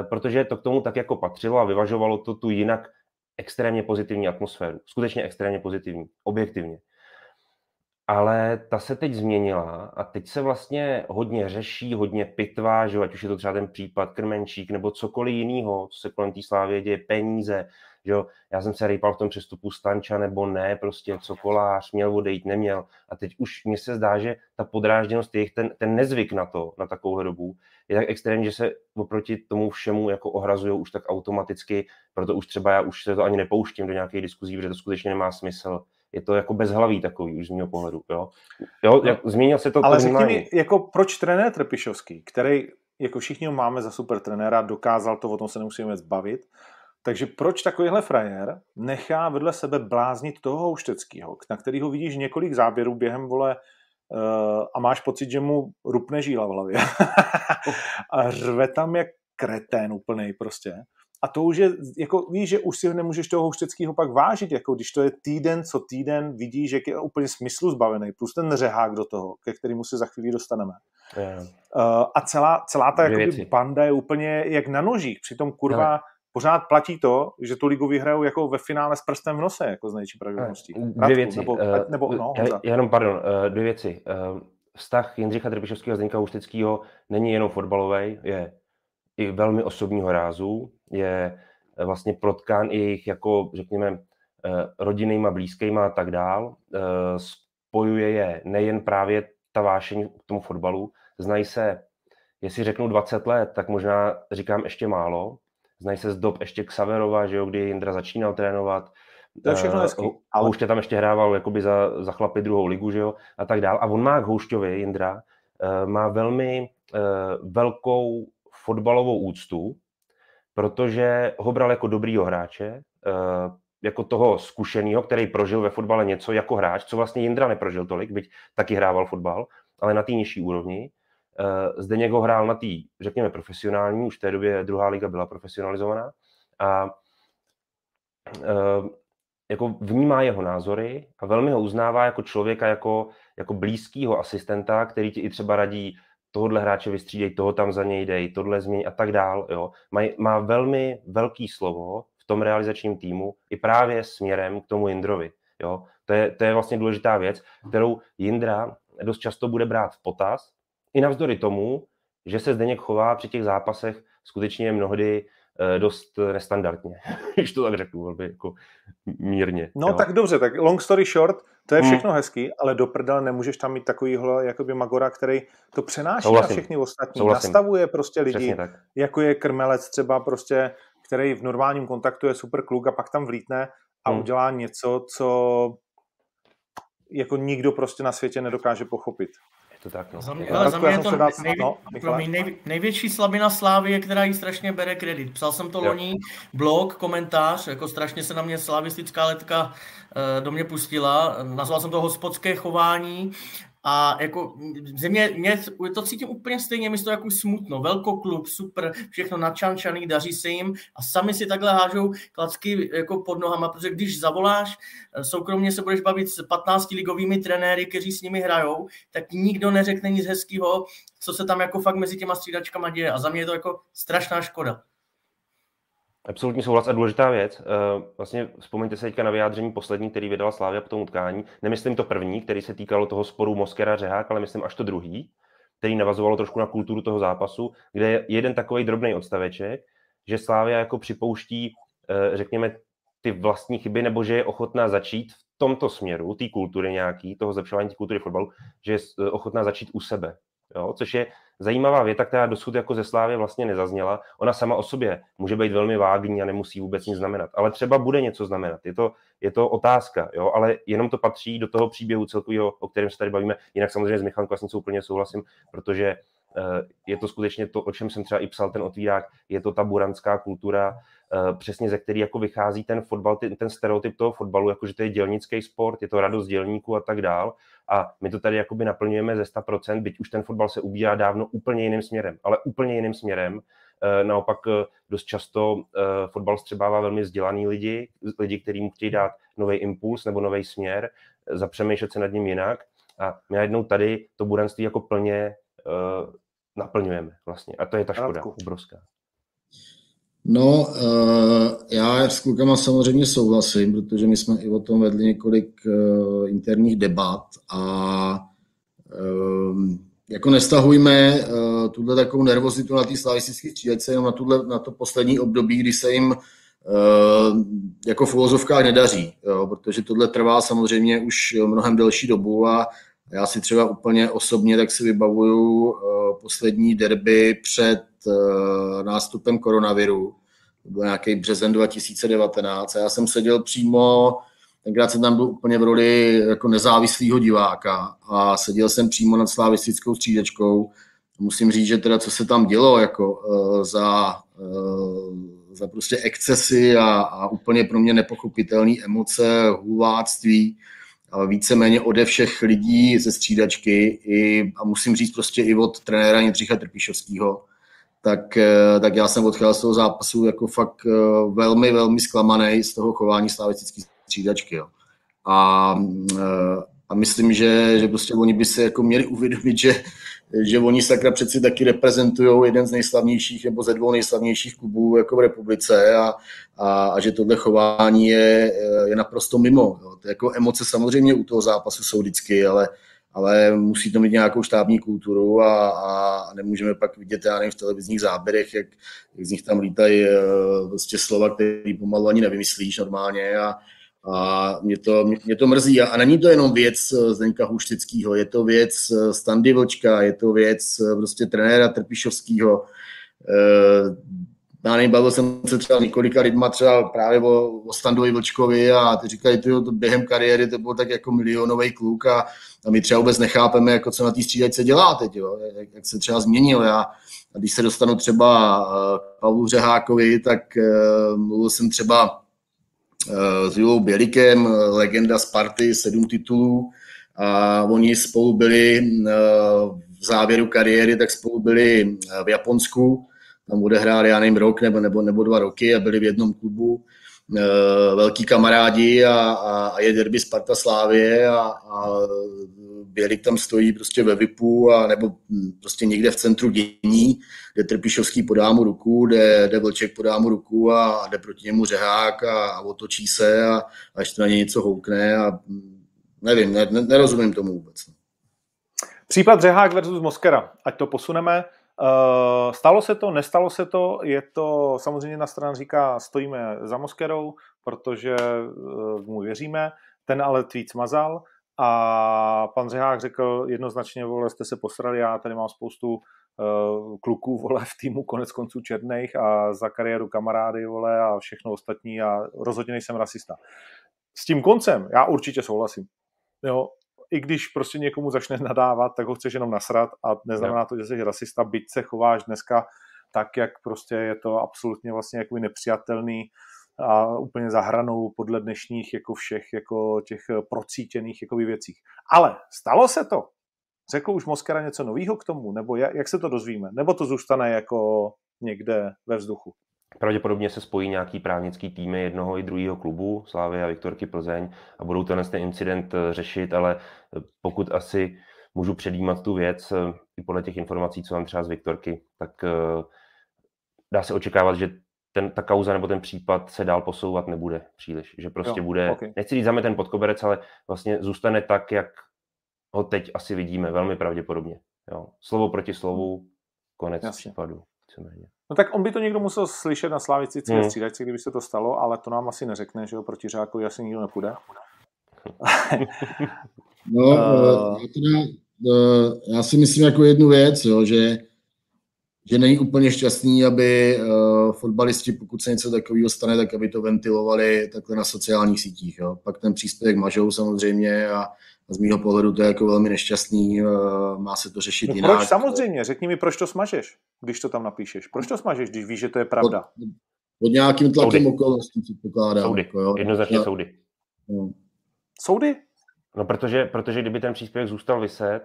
protože to k tomu tak jako patřilo a vyvažovalo to tu jinak extrémně pozitivní atmosféru. Skutečně extrémně pozitivní, objektivně. Ale ta se teď změnila a teď se vlastně hodně řeší, hodně pitvá, že ať už je to třeba ten případ Krmenčík nebo cokoliv jiného, co se kolem té Slávě děje, peníze, že jo, já jsem se rýpal v tom přestupu Stanča nebo ne, prostě co Kolář, měl odejít, neměl. A teď už mně se zdá, že ta podrážděnost jejich, ten, ten nezvyk na to, na takovou dobu, je tak extrémní, že se oproti tomu všemu jako ohrazujou už tak automaticky, proto už třeba já už se to ani nepouštím do nějakých diskuzí, protože to skutečně nemá smysl. Je to jako bezhlavý takový, už z mého pohledu, jo. Jo, jak, změnil se to. Ale řekni mi, jako proč trenér Trpišovský, který, jako všichni ho máme za super trenéra, dokázal to, o tom se nemusíme zbavit, takže proč takovýhle frajer nechá vedle sebe bláznit toho Houšteckýho, na kterýho vidíš několik záběrů během, vole, uh, a máš pocit, že mu rupne žíla v hlavě. A řve tam jak kretén úplnej prostě. A to už je, jako víš, že už si nemůžeš toho Houšteckýho pak vážit, jako když to je týden co týden, vidíš, že je úplně smyslu zbavený, plus ten Řehák do toho, ke kterému se za chvíli dostaneme. Yeah. Uh, a celá, celá ta jakoby, banda je úplně jak na nožích, přitom kurva yeah. Pořád platí to, že tu ligu vyhrajou jako ve finále s prstem v nose, jako z největší pravděpodobností. Dvě věci. Nebo, nebo, no, já, jenom, pardon, dvě věci. Vztah Jindřicha Trpišovského a Zdeňka Houšteckého není jenom fotbalový, je i velmi osobního rázu, je vlastně protkán i jejich, jako řekněme, rodinnýma, blízkýma a tak dál. Spojuje je nejen právě ta vášeň k tomu fotbalu. Znají se, jestli řeknu dvacet let, tak možná říkám ještě málo. Znají se z dob ještě Xaverova, že jo, kdy Jindra začínal trénovat. To je všechno hezký. A už tě tam ještě hrával jakoby za, za chlapy druhou ligu, že jo, a tak dál. A on má k Houšťovi, Jindra, má velmi velkou fotbalovou úctu, protože ho bral jako dobrýho hráče, jako toho zkušeného, který prožil ve fotbale něco jako hráč, co vlastně Jindra neprožil tolik, byť taky hrával fotbal, ale na té nižší úrovni. Zdeněk ho hrál na té, řekněme, profesionální, už v té době druhá liga byla profesionalizovaná a jako vnímá jeho názory a velmi ho uznává jako člověka, jako, jako blízkýho asistenta, který ti i třeba radí tohle hráče vystřídej, toho tam za něj dej, tohle změň a tak dál. Jo. Má, má velmi velký slovo v tom realizačním týmu i právě směrem k tomu Jindrovi. Jo? To je, to je vlastně důležitá věc, kterou Jindra dost často bude brát v potaz, i navzdory tomu, že se Zdeněk chová při těch zápasech skutečně mnohdy dost nestandardně, když to tak řeknu, velmi jako mírně. No jo? Tak dobře, tak long story short, to je všechno hmm. hezký, ale do prdele nemůžeš tam mít takovýho jakoby Magora, který to přenáší Souhlasím. na všechny ostatní, Souhlasím. nastavuje prostě lidi, jako je Krmelec třeba prostě, který v normálním kontaktu je super kluk a pak tam vlítne a hmm. udělá něco, co jako nikdo prostě na světě nedokáže pochopit. To tak, no. Za mě, za mě je to nejvě, no, nejvě, největší slabina Slavie, která jí strašně bere kredit. Psal jsem to loni, blog, komentář, jako strašně se na mě slavistická letka do mě pustila. Nazval jsem to hospodské chování a jako ze mě, mě to cítím úplně stejně, mi to jako smutno. Velkoklub, super, všechno načančaný, daří se jim a sami si takhle hážou klacky jako pod nohama, protože když zavoláš, soukromně se budeš bavit s patnácti ligovými trenéry, kteří s nimi hrajou, tak nikdo neřekne nic hezkýho, co se tam jako fakt mezi těma střídačkama děje a za mě je to jako strašná škoda. Absolutní souhlas a důležitá věc. Vlastně vzpomeňte se teďka na vyjádření poslední, který vydala Slavia po tom utkání. Nemyslím to první, který se týkalo toho sporu Moskera Řehák, ale myslím až to druhý, který navazovalo trošku na kulturu toho zápasu, kde je jeden takovej drobnej odstaveček, že Slavia jako připouští, řekněme, ty vlastní chyby, nebo že je ochotná začít v tomto směru, té kultury nějaký, toho zlepšování té kultury fotbalu, že je ochotná začít u sebe. Jo, což je zajímavá věta, která dosud jako ze Slávy vlastně nezazněla. Ona sama o sobě může být velmi vágní a nemusí vůbec nic znamenat. Ale třeba bude něco znamenat. Je to, je to otázka, jo? Ale jenom to patří do toho příběhu celkového, o kterém se tady bavíme. Jinak samozřejmě s Michalem Kvasnicou úplně souhlasím, protože je to skutečně to, o čem jsem třeba i psal ten otvírák, je to ta buranská kultura, přesně ze který jako vychází ten fotbal, ten stereotyp toho fotbalu, jakože to je dělnický sport, je to radost dělníků a tak dál. A my to tady jakoby naplňujeme ze sto procent, byť už ten fotbal se ubírá dávno úplně jiným směrem, ale úplně jiným směrem. Naopak dost často fotbal střebává velmi vzdělaný lidi, lidi, kterým chtějí dát nový impuls nebo nový směr, zapřemýšlet se nad ním jinak. A my najednou tady to buranství jako plně naplňujeme vlastně. A to je ta škoda obrovská. No, já s klukama samozřejmě souhlasím, protože my jsme i o tom vedli několik interních debat a jako nestahujme tuhle takovou nervozitu na té slavistické střídačce jenom na, tuhle, na to poslední období, kdy se jim jako v filozofkách nedaří, jo, protože tohle trvá samozřejmě už mnohem delší dobu a já si třeba úplně osobně tak si vybavuju uh, poslední derby před uh, nástupem koronaviru. To byl nějaký březen dva tisíce devatenáct a já jsem seděl přímo, tenkrát jsem tam byl úplně v roli jako nezávislého diváka a seděl jsem přímo nad slavistickou střídačkou. Musím říct, že teda co se tam dělo jako uh, za, uh, za prostě excesy a, a úplně pro mě nepochopitelné emoce, hulváctví, víceméně ode všech lidí ze střídačky i, a musím říct prostě i od trenéra Jindřicha Trpišovského, tak, tak já jsem odcházel z toho zápasu jako fakt velmi, velmi zklamaný z toho chování slavistické střídačky. Jo. A, a myslím, že, že prostě oni by se jako měli uvědomit, že, že oni sakra přeci taky reprezentují jeden z nejslavnějších nebo ze dvou nejslavnějších klubů jako v republice a, a, a že tohle chování je, je naprosto mimo. Jo. To jako emoce samozřejmě u toho zápasu jsou vždycky, ale, ale musí to mít nějakou štábní kulturu a, a nemůžeme pak vidět, já nevím, v televizních záběrech, jak, jak z nich tam lítají vlastně slova, který pomalu ani nevymyslíš normálně a A mě to, mě to mrzí. A není to jenom věc Zdeňka Houšteckýho, je to věc Standy Vlčka, je to věc prostě trenéra Trpišovského. Já nevím, bavil jsem se třeba několika lidma třeba právě o, o Standovi Vlčkovi a ty říkají, ty, to během kariéry to byl tak jako milionový kluk a, a my třeba vůbec nechápeme, jako co na té střídačce dělá teď, jo, jak, jak se třeba změnil. Já, a když se dostanu třeba k Pavlu Řehákovi, tak mluvil jsem třeba s Julou Bělikem, legenda Sparty, sedm titulů a oni spolu byli v závěru kariéry, tak spolu byli v Japonsku, tam odehráli, já nevím, rok nebo, nebo, nebo dva roky a byli v jednom klubu velký kamarádi a, a je derby Sparta Slávie a, a Bělik tam stojí prostě ve VIPu a nebo prostě někde v centru dění, kde Trpišovský podá mu ruku, kde, kde Vlček podá mu ruku a jde proti němu Řehák a, a otočí se a, a ještě na něj něco houkne a nevím, ne, nerozumím tomu vůbec. Případ Řehák versus Moskera, ať to posuneme. Stalo se to, nestalo se to, je to, samozřejmě jedna strana říká, stojíme za Moskerou, protože mu věříme, ten ale tweet smazal a pan Řehák řekl jednoznačně, vole, jste se posrali, já tady mám spoustu kluků, vole, v týmu konec konců černých a za kariéru kamarády, vole, a všechno ostatní a rozhodně nejsem rasista. S tím koncem já určitě souhlasím, jo. I když prostě někomu začneš nadávat, tak ho chceš jenom nasrat a neznamená to, že jsi rasista, byť se chováš dneska tak, jak prostě je to absolutně vlastně jakoby nepřijatelný a úplně za hranou podle dnešních jako všech jako těch procítěných jakoby věcích. Ale stalo se to. Řekl už Moskera něco novýho k tomu? Nebo jak se to dozvíme? Nebo to zůstane jako někde ve vzduchu? Pravděpodobně se spojí nějaký právnický týmy jednoho i druhého klubu, Slavie a Viktorky Plzeň, a budou tenhle ten incident řešit, ale pokud asi můžu předjímat tu věc, i podle těch informací, co mám třeba z Viktorky, tak dá se očekávat, že ten, ta kauza nebo ten případ se dál posouvat nebude příliš. Že prostě jo, bude, okay. Nechci říct zameten pod koberec, ale vlastně zůstane tak, jak ho teď asi vidíme, velmi pravděpodobně. Jo. Slovo proti slovu, konec Jasně. případu. No tak on by to někdo musel slyšet na slavistické hmm. střídačce, kdyby se to stalo, ale to nám asi neřekne, že jo, proti Řákovi asi nikdo nepůjde. No, uh... já, já si myslím jako jednu věc, jo, že, že není úplně šťastný, aby uh, fotbalisti, pokud se něco takového stane, tak aby to ventilovali takhle na sociálních sítích. Jo. Pak ten příspěvek mažou samozřejmě a z mýho pohledu to je jako velmi nešťastný, má se to řešit no jinak. Proč samozřejmě? Řekni mi, proč to smažeš, když to tam napíšeš? Proč to smažeš, když víš, že to je pravda? Pod, pod nějakým tlakem okolností, co pokládám. Soudy, jako, jo. jednoznačně Já, soudy. No. Soudy? No, protože, protože kdyby ten příspěvek zůstal viset,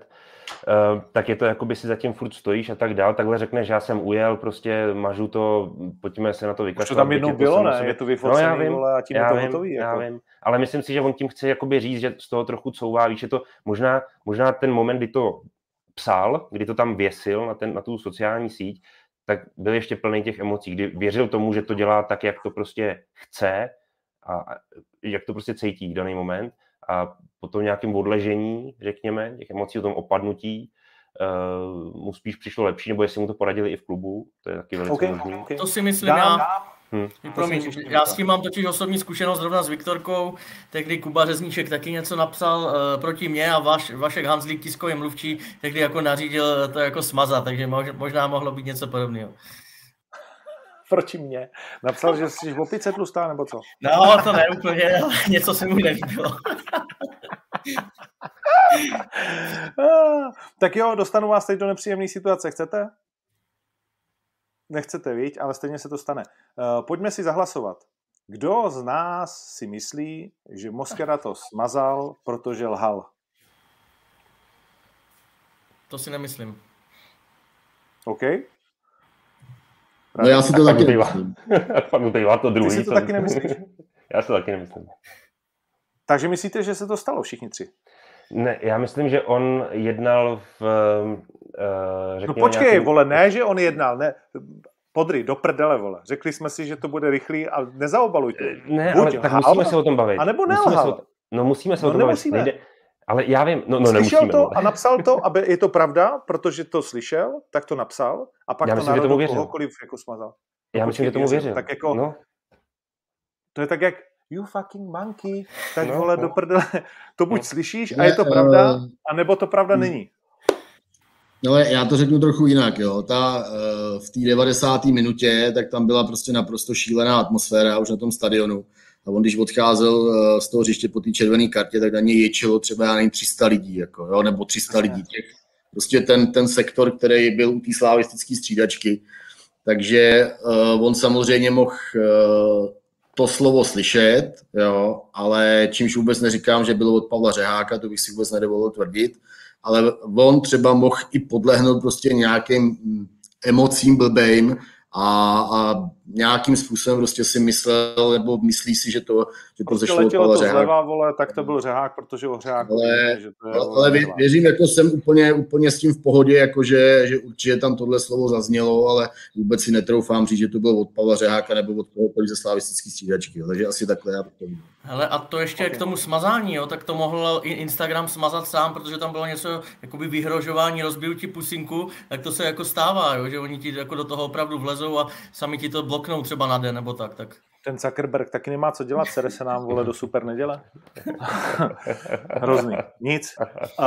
Uh, tak je to, jakoby si zatím furt stojíš a tak dál, takhle řekneš, já jsem ujel, prostě mažu to, pojďme se na to vykašlat. Už to tam jednou bylo, ne? Je to vyfocený, no, a tím je to vím, hotový. Já jako. vím, ale myslím si, že on tím chce jakoby říct, že z toho trochu couvá, víš, je to možná, možná ten moment, kdy to psal, kdy to tam věsil na, ten, na tu sociální síť, tak byl ještě plný těch emocí, kdy věřil tomu, že to dělá tak, jak to prostě chce a jak to prostě cítí v daný moment. A potom nějakém odležení, řekněme, těch emocí o tom opadnutí, uh, mu spíš přišlo lepší, nebo jestli mu to poradili i v klubu, to je taky velice okay, možný. Okay. To si myslím dám, já, dám. Hm. Promiň, já, já s tím mám totiž osobní zkušenost zrovna s Viktorkou, tehdy Kuba Řezníček taky něco napsal uh, proti mě a Vaš, Vašek Hanzlík, tiskový mluvčí, tehdy jako nařídil to jako smazat, takže mož, možná mohlo být něco podobného. Proti mě. Napsal, že jsi v opice tlustá, nebo co? No, to ne úplně, ale něco se mu nelíbilo. Tak jo, dostanu vás teď do nepříjemné situace. Chcete? Nechcete, viď? Ale stejně se to stane. Pojďme si zahlasovat. Kdo z nás si myslí, že Moskera to smazal, protože lhal? To si nemyslím. OK. No já si to taky nemyslím. Ty si to taky nemyslíš? Já si to taky nemyslím. Takže myslíte, že se to stalo všichni tři? Ne, já myslím, že on jednal v... Uh, no počkej, nějaký... vole, ne, že on jednal, ne. Podry, do prdele, vole. Řekli jsme si, že to bude rychlý a nezaobaluj to. Ne, Buď, ale tak hál, musíme se o tom bavit. A nebo nelhal. T... No musíme se no, o tom bavit. Nejde... Ale já vím, no, no nemusíme. Slyšel to a napsal to, aby je to pravda, protože to slyšel, tak to napsal a pak já to národu kohokoliv jako smazal. Já myslím, že tomu věřil. Tak jako, no. To je tak, jak you fucking monkey, tak vole no, no. do prdele. To buď slyšíš a je to pravda, anebo to pravda není. No já to řeknu trochu jinak, jo. Ta, v té devadesáté minutě, tak tam byla prostě naprosto šílená atmosféra už na tom stadionu. A on, když odcházel z toho hřiště po té červené kartě, tak na něj ječilo třeba, já nevím, tři sta lidí, jako, jo, nebo tři sta lidí. Těch, prostě ten, ten sektor, který byl u té slavistické střídačky. Takže uh, on samozřejmě mohl uh, to slovo slyšet, jo, ale čímž vůbec neříkám, že bylo od Pavla Řeháka, to bych si vůbec nedovolil tvrdit, ale on třeba mohl i podlehnout prostě nějakým emocím blbým a, a nějakým způsobem prostě si myslel, nebo myslí si, že to, že to zešlo od Pavla Řeháka. Zleva, vole, tak to byl Řehák, protože o Řeháku ale, víme, že to je, ale vě, věřím, jako jsem úplně, úplně s tím v pohodě, jakože, že určitě tam tohle slovo zaznělo, ale vůbec si netroufám říct, že to bylo od Pavla Řeháka nebo od kohokoliv ze slavistický střídačky, takže asi takhle já to vím. Hele, a to ještě okay. K tomu smazání, jo, tak to mohl Instagram smazat sám, protože tam bylo něco jakoby vyhrožování, rozbiju ti pusinku, tak to se jako stává, jo, že oni ti jako do toho opravdu vlezou a sami ti to bloknou třeba na den nebo tak. tak. Ten Zuckerberg taky nemá co dělat, sere se nám, vole, do super neděle. Hrozný. Nic. Uh,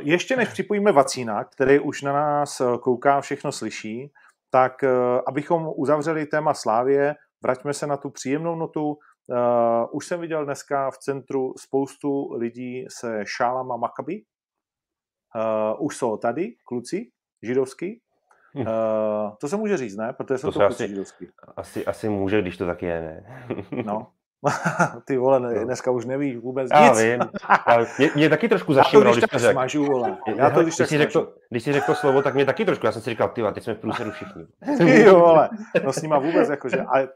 ještě než připojíme Vacína, který už na nás kouká, všechno slyší, tak uh, abychom uzavřeli téma Slávie, vraťme se na tu příjemnou notu. Uh, už jsem viděl dneska v centru spoustu lidí se šálama Maccabi. Uh, už jsou tady kluci židovský. Uh, to se může říct, ne? Protože jsou to, to kluci asi, židovský. Asi, asi může, když to tak je, ne? No. Ty vole, ne, dneska už nevíš vůbec já nic. Vím. Mě, mě taky trošku zašimralo, když, když, když, když, když, když jsi řekl slovo, tak mě taky trošku, já jsem si říkal, ty teď jsme v průseru všichni. Jo, vole, no s nima vůbec, jakože, ale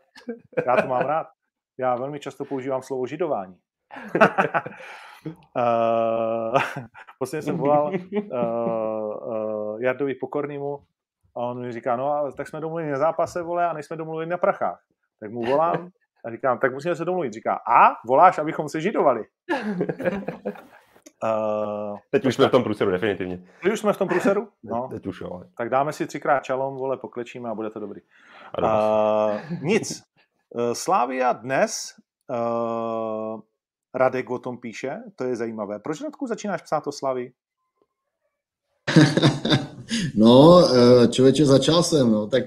já to mám rád. Já velmi často používám slovo židování. uh, posledně jsem volal uh, uh, Jardovi Pokornýmu a on mi říká, no a tak jsme domluvili na zápase, vole, a nejsme domluvili na prachách. Tak mu volám a říkám, tak musíme se domluvit. Říká, a voláš, abychom se židovali. Uh, teď už jsme tak, v tom průseru, definitivně. Teď už jsme v tom průseru? No. Teď už jo. Tak dáme si třikrát čalom, vole, poklečíme a bude to dobrý. Uh, nic. Slavia dnes, uh, Radek o tom píše, to je zajímavé. Proč, Radku, začínáš psát o Slavii? No, člověče, začal jsem, no, tak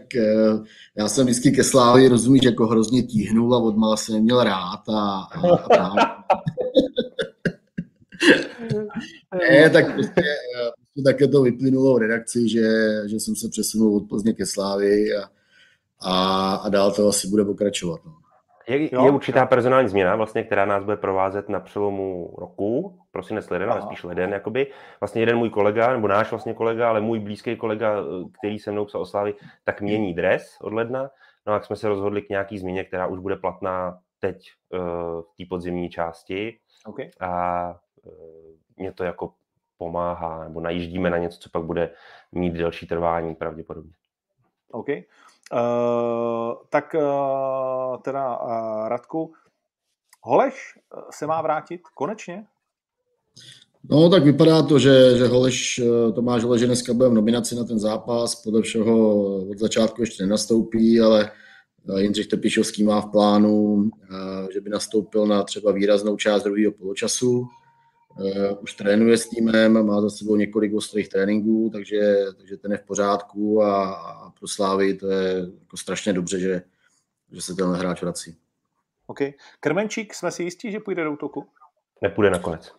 já jsem vždycky ke Slávii, rozumíš, jako hrozně tíhnul a odmala se neměl rád a, a, a tak. Ne, tak prostě také to vyplynulo v redakci, že, že jsem se přesunul od Plzně ke Slávii a A, a dál to asi bude pokračovat. No. Je, jo, je určitá jo. personální změna, vlastně, která nás bude provázet na přelomu roku, prosinec leden, ale spíš leden, jakoby. Vlastně jeden můj kolega, nebo náš vlastně kolega, ale můj blízký kolega, který se mnou psal o Slávy, tak mění dres od ledna. No a jsme se rozhodli k nějaký změně, která už bude platná teď uh, v té podzimní části. Okay. A uh, mě to jako pomáhá, nebo najíždíme na něco, co pak bude mít delší trvání pravděpodobně. OK. Uh, tak uh, teda uh, Radku, Holeš se má vrátit konečně? No tak vypadá to, že, že Holeš, Tomáš Holeš, že dneska bude v nominaci na ten zápas, podle všeho od začátku ještě nenastoupí, ale Jindřich Trpišovský má v plánu, uh, že by nastoupil na třeba výraznou část druhého poločasu. Uh, už trénuje s týmem, má za sebou několik ostrých tréninků, takže, takže ten je v pořádku a, a pro Slávy to je jako strašně dobře, že, že se tenhle hráč vrací. OK. Krmenčík, jsme si jistí, že půjde do útoku? Nepůjde nakonec.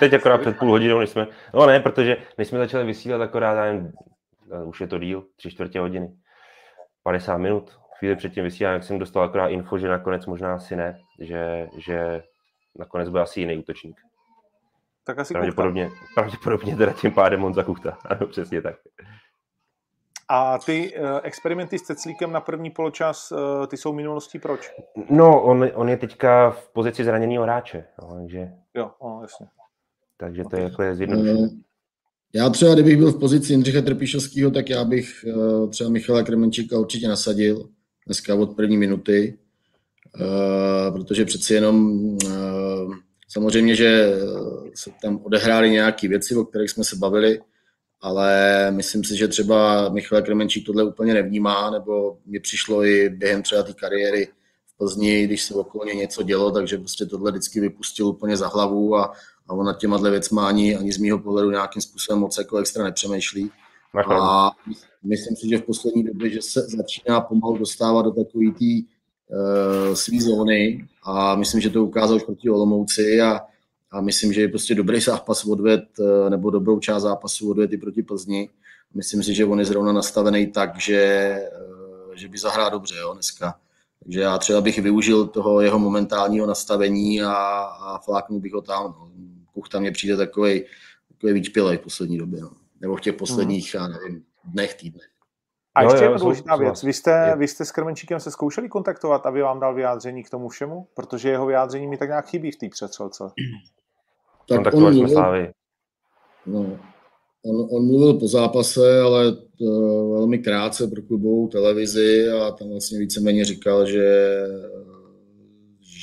Teď akorát před půl hodinou, než jsme, no ne, protože než jsme začali vysílat akorát, nevím, už je to díl, tři čtvrtě hodiny, padesát minut, chvíli předtím vysílám, jak jsem dostal akorát info, že nakonec možná asi ne, že, že nakonec bude asi jiný útočník. Tak asi pravděpodobně, pravděpodobně teda tím pádem on zakuchtá. Ano, přesně tak. A ty uh, experimenty s Ceclíkem na první poločas, uh, ty jsou minulostí proč? No, on, on je teďka v pozici zraněného hráče. No, takže... Jo, no, jasně. Takže to je jako zjednodušené. Já třeba, kdybych byl v pozici Jindřicha Trpišovského, tak já bych uh, třeba Michala Krmenčíka určitě nasadil. Dneska od první minuty. Uh, protože přeci jenom uh, samozřejmě, že se tam odehrály nějaké věci, o kterých jsme se bavili, ale myslím si, že třeba Michal Krmenčík tohle úplně nevnímá, nebo mi přišlo i během třeba té kariéry v Plzni, když se okolo něj něco dělo, takže prostě tohle vždycky vypustil úplně za hlavu a, a on nad těmahle věcma ani, ani z mýho pohledu nějakým způsobem moc jako extra nepřemýšlí. A myslím si, že v poslední době, že se začíná pomalu dostávat do takové té svý zóny a myslím, že to ukázal už proti Olomouci a, a myslím, že je prostě dobrý zápas odved, nebo dobrou část zápasu odved i proti Plzni. Myslím si, že on je zrovna nastavený tak, že, že by zahrál dobře, jo, dneska. Takže já třeba bych využil toho jeho momentálního nastavení a, a fláknul bych ho tam. Kuchta mě přijde takovej, takovej výčpělej v poslední době, no. Nebo v těch posledních, hmm. já nevím, dnech, týdnech. A ještě jedna důležitá věc. Vy jste, vy jste s Krmenčíkem se zkoušeli kontaktovat, aby vám dal vyjádření k tomu všemu? Protože jeho vyjádření mi tak nějak chybí v té přestřelce. Kontaktovali jsme Slávy. No, on, on mluvil po zápase, ale uh, velmi krátce pro klubovou televizi a tam vlastně víceméně říkal, že,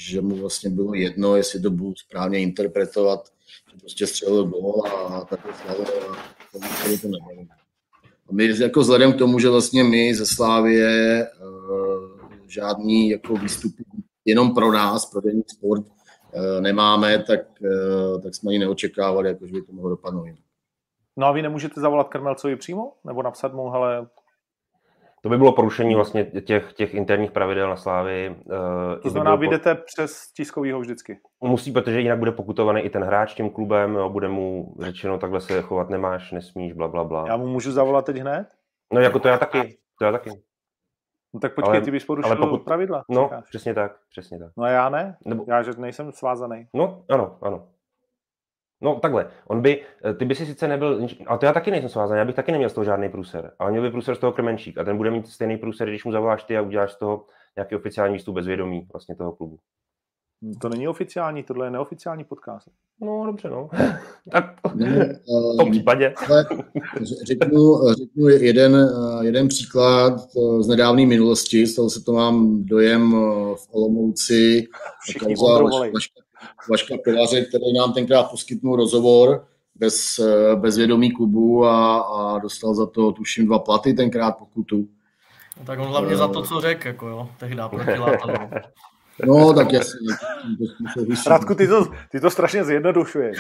že mu vlastně bylo jedno, jestli to budu správně interpretovat, že prostě střelil gól a takové Slávy to nebylo. My jako vzhledem k tomu, že vlastně my ze Slavie uh, žádný jako výstupy jenom pro nás, pro denní sport, uh, nemáme, tak, uh, tak jsme ani neočekávali, jako, že by to mohlo dopadnout. No a vy nemůžete zavolat Krmelcovi přímo? Nebo napsat mu, hele... To by bylo porušení vlastně těch, těch interních pravidel na Slavii. Uh, to znamená, by vy jdete po... přes tiskovýho vždycky? Musí, protože jinak bude pokutovaný i ten hráč tím klubem, jo, bude mu řečeno, takhle se chovat nemáš, nesmíš, blablabla. Bla. Já mu můžu zavolat teď hned? No jako to já taky, to já taky. No tak počkej, ale, ty bys porušil pokud... pravidla. No, říkáš. přesně tak, přesně tak. No a já ne? Nebo... Já že nejsem svázaný. No, ano, ano. No takhle, on by, ty by si sice nebyl, ale to já taky nejsem svázaný, já bych taky neměl z toho žádný průser, ale měl by průser z toho Krmenčík a ten bude mít stejný průser, když mu zavoláš ty a uděláš z toho nějaký oficiální výstup bez vědomí vlastně toho klubu. To není oficiální, tohle je neoficiální podcast. No dobře, no. Tak v tom případě. Řeknu, řeknu jeden, jeden příklad z nedávné minulosti, stalo se to mám dojem v Olomouci. Všichni kontrolovali. Vaška Pilaře, který nám tenkrát poskytnul rozhovor bez, bez vědomí klubu a, a dostal za to, tuším, dva platy tenkrát pokutu. No, tak on hlavně za to, co řekl, jako jo, tehdy proti Látalovi. No, tak jasně. Radku, ty to, ty to strašně zjednodušuješ.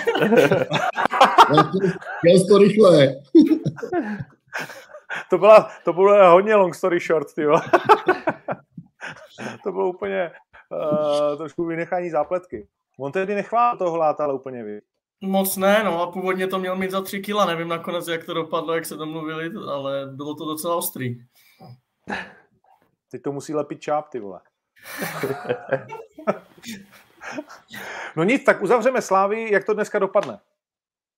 Já to rychle. To byla, to bylo hodně long story short, ty jo. To bylo úplně uh, trošku vynechání zápletky. On tedy nechvál toho Látala úplně, víc. Moc ne, no a původně to měl mít za tři kila, nevím nakonec, jak to dopadlo, jak se domluvili, ale bylo to docela ostrý. Teď to musí lepit čáp, ty vole. No nic, tak uzavřeme Slávy, jak to dneska dopadne?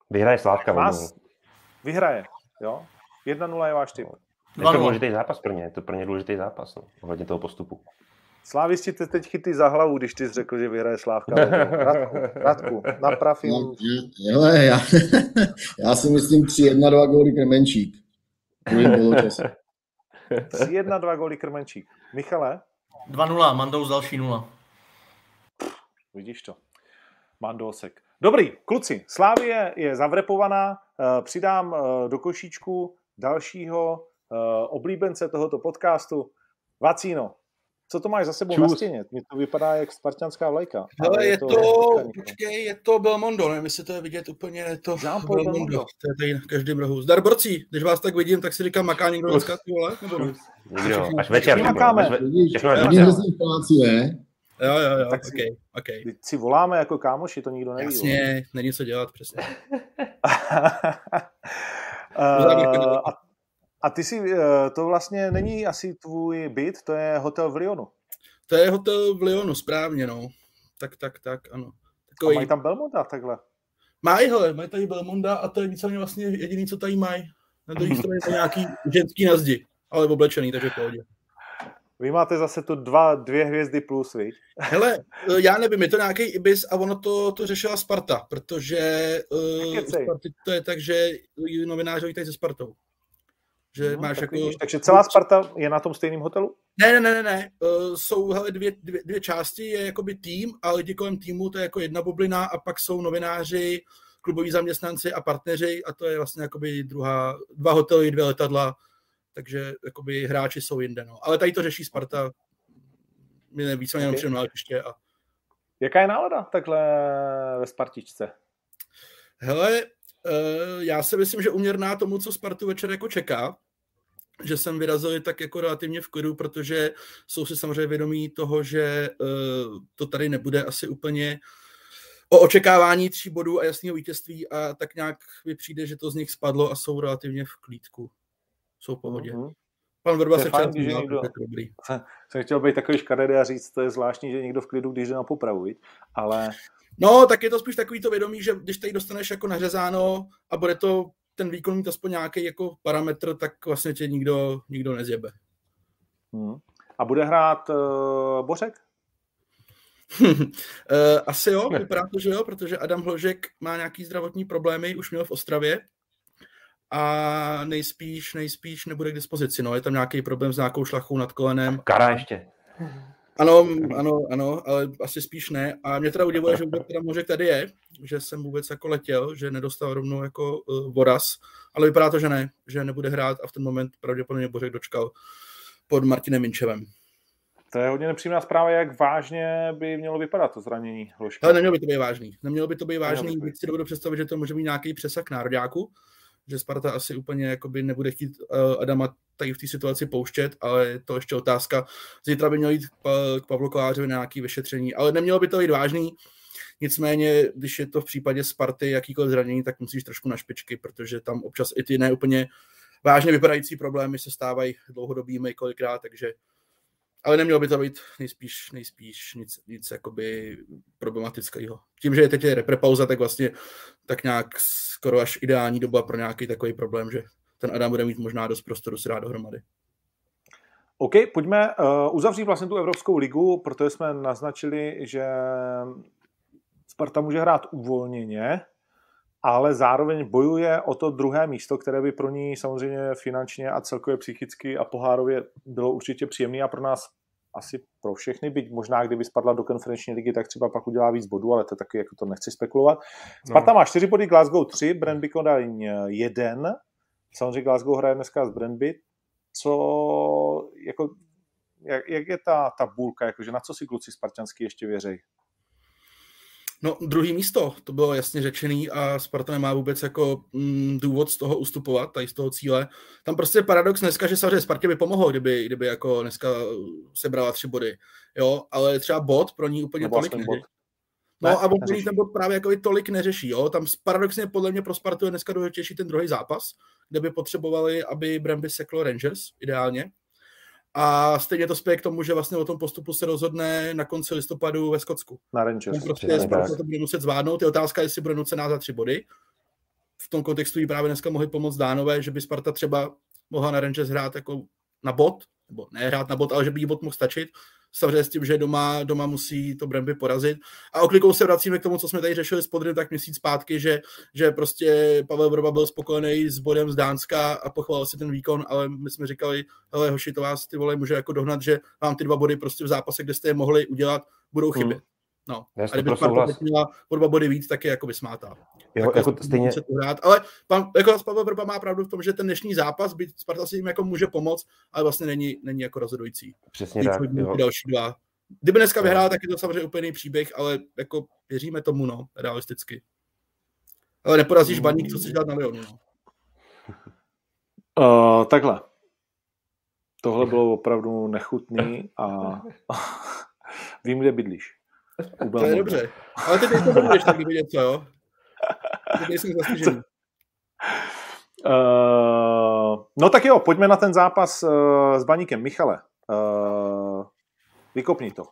Vyhraje Slávka. Vás vyhraje, jo? jedna nula je váš tip. Je to důležitý zápas pro ně, je to pro ně důležitý zápas, no, ohledně toho postupu. Slávisti te teď chytí za hlavu, když ty jsi řekl, že vyhraje Slávka. Radku, Radku, naprav jim. No, hele, já, já si myslím tři jedna dva góly Krmenčík. tři jedna dva góly Krmenčík. Michale? dva nula, Mandous další nula. Vidíš to. Mandousek. Dobrý, kluci, Slávie je zavrepovaná. Přidám do košíčku dalšího oblíbence tohoto podcastu. Vacíno. Co to máš za sebou Čus. Na stěně? Mně to vypadá jak spartanská vlajka. Ale je to, počkej, je to Belmondo, nevím, jestli to je vidět úplně, je to Belmondo. Belmondo. To je tady na každém rohu. Zdar borcí, když vás tak vidím, tak si říkám, maká někdo dneska, ty vole? Nebo... Jo, až večer. My makáme. Jo, jo, jo, tak okay, si, okay. si voláme jako kámoši, to nikdo neví. Jasně, není co dělat, přesně. A ty si, to vlastně není asi tvůj byt, to je hotel v Lyonu. To je hotel v Lyonu, správně, no. Tak, tak, tak, ano. Takový... A mají tam Belmonda takhle? Mají, hele, mají tady Belmonda a to je víceméně vlastně jediný, co tady mají. Na druhé straně je nějaký ženský na zdi, ale oblečený, takže v pohodě. Vy máte zase tu dva, dvě hvězdy plus, viď? Hele, já nevím, je to nějaký Ibis a ono to, to řešila Sparta, protože uh, Sparty to je tak, že novináři lítají se Spartou. Že no, máš tak jako... vidíš, takže celá Sparta je na tom stejném hotelu? Ne, ne, ne, ne. Uh, jsou hele, dvě, dvě, dvě části, je jakoby tým a lidi kolem týmu, to je jako jedna bublina a pak jsou novináři, kluboví zaměstnanci a partneři a to je vlastně jakoby druhá, dva hotely, dvě letadla, takže jakoby hráči jsou jinde, no. Ale tady to řeší Sparta, my nevíc, okay. Jenom přijeme na letiště a... Jaká je nálada takhle ve Spartičce? Hele... Já si myslím, že uměrná tomu, co Spartu večer jako čeká, že jsem vyrazil tak jako relativně v klidu, protože jsou si samozřejmě vědomí toho, že to tady nebude asi úplně o očekávání tří bodů a jasného vítězství a tak nějak mi přijde, že to z nich spadlo a jsou relativně v klídku. Jsou v pohodě. Mm-hmm. Pan Vrba se chtěl, že někdo, jsem chtěl být takový škaredý a říct, to je zvláštní, že někdo v klidu, když jde na popravu, ale... No, tak je to spíš takový to vědomí, že když tady dostaneš jako nařezáno a bude to ten výkon mít aspoň nějaký jako parametr, tak vlastně tě nikdo, nikdo nezjebe. Hmm. A bude hrát uh, Bořek? Asi jo, vypadá to, že jo, protože Adam Hložek má nějaký zdravotní problémy, už měl v Ostravě a nejspíš, nejspíš nebude k dispozici. No, je tam nějaký problém s nějakou šlachou nad kolenem. A kara ještě. Ano, ano, ano, ale asi spíš ne. A mě teda udivuje, že vůbec teda Hložek tady je, že jsem vůbec jako letěl, že nedostal rovnou jako uh, voraz, ale vypadá to, že ne, že nebude hrát a v ten moment pravděpodobně Bořek Dočkal pod Martinem Minčevem. To je hodně nepříjemná zpráva, jak vážně by mělo vypadat to zranění Hložka. Ale nemělo by to být vážný. Nemělo by to být vážný. Víc si dovedu představit, že to může být nějaký přesah k nároďáku, že Sparta asi úplně jakoby nebude chtít Adama tady v té situaci pouštět, ale je to ještě otázka. Zítra by mělo jít k Pavlu Kolářovi na nějaké vyšetření, ale nemělo by to být vážný. Nicméně, když je to v případě Sparty jakýkoliv zranění, tak musíš trošku na špičky, protože tam občas i ty ne úplně vážně vypadající problémy se stávají dlouhodobými kolikrát, takže ale nemělo by to být nejspíš, nejspíš nic, nic jakoby problematického. Tím, že je teď reprepauza, tak vlastně tak nějak skoro až ideální doba pro nějaký takový problém, že ten Adam bude mít možná dost prostoru se dát dohromady. OK, pojďme uh, uzavřít vlastně tu Evropskou ligu, protože jsme naznačili, že Sparta může hrát uvolněně, ale zároveň bojuje o to druhé místo, které by pro ní samozřejmě finančně a celkově psychicky a pohárově bylo určitě příjemné a pro nás asi pro všechny, byť možná kdyby spadla do konferenční ligy, tak třeba pak udělá víc bodů, ale to taky jako to nechci spekulovat. Sparta no. má čtyři body, Glasgow tři, Brøndby Kodaň jeden. Samozřejmě Glasgow hraje dneska s Brøndby. Co, jako, jak, jak je ta tabulka, jakože na co si kluci spartanský ještě věří? No, druhý místo, to bylo jasně řečený a Sparta nemá vůbec jako mm, důvod z toho ustupovat, tady z toho cíle. Tam prostě paradox dneska, že samozřejmě Spartě by pomohlo, kdyby, kdyby jako dneska sebrala tři body, jo, ale třeba bod pro ní úplně tolik neřeší. No ne, a on neřeší. Ten bod právě jako tolik neřeší, jo, tam paradoxně podle mě pro Spartu je dneska důležitější ten druhý zápas, kde by potřebovali, aby Brøndby seklo Rangers, ideálně. A stejně to spěje k tomu, že vlastně o tom postupu se rozhodne na konci listopadu ve Skotsku. Na Rangers. Prostě Sparta to bude muset zvládnout. Je otázka, jestli bude nucená za tři body. V tom kontextu jí právě dneska mohli pomoct Dánové, že by Sparta třeba mohla na Rangers hrát jako na bod, nebo ne hrát na bod, ale že by jí bod mohl stačit. Samozřejmě s tím, že doma, doma musí to Brøndby porazit. A oklikou se vracíme k tomu, co jsme tady řešili s Podrym tak měsíc zpátky, že, že prostě Pavel Vrba byl spokojený s bodem z Dánska a pochválil si ten výkon, ale my jsme říkali, hele hoši, to vás ty vole může jako dohnat, že vám ty dva body prostě v zápase, kde jste je mohli udělat, budou chyby. Hmm. No, a kdyby Sparta měla o dva body víc, tak je jako vysmátá. Jo, jako stejně se to hrát, ale pan, jako Pavel Vrba má pravdu v tom, že ten dnešní zápas, byť Sparta si jim jako může pomoct, ale vlastně není, není jako rozhodující. Přesně tak, jo. Další dva. Kdyby dneska vyhrála, tak je to samozřejmě úplně jiný příběh, ale jako věříme tomu, no, realisticky. Ale neporazíš Baník, co chceš dělat na Lyonu, no. Uh, takhle. Tohle bylo opravdu nechutný a vím, kde bydlíš. To je dobře, ale teď nejsem dobudeš tak, kdyby něco, jo? Teď nejsem zastižený. Uh, no tak jo, pojďme na ten zápas uh, s Baníkem. Michale, uh, vykopni to.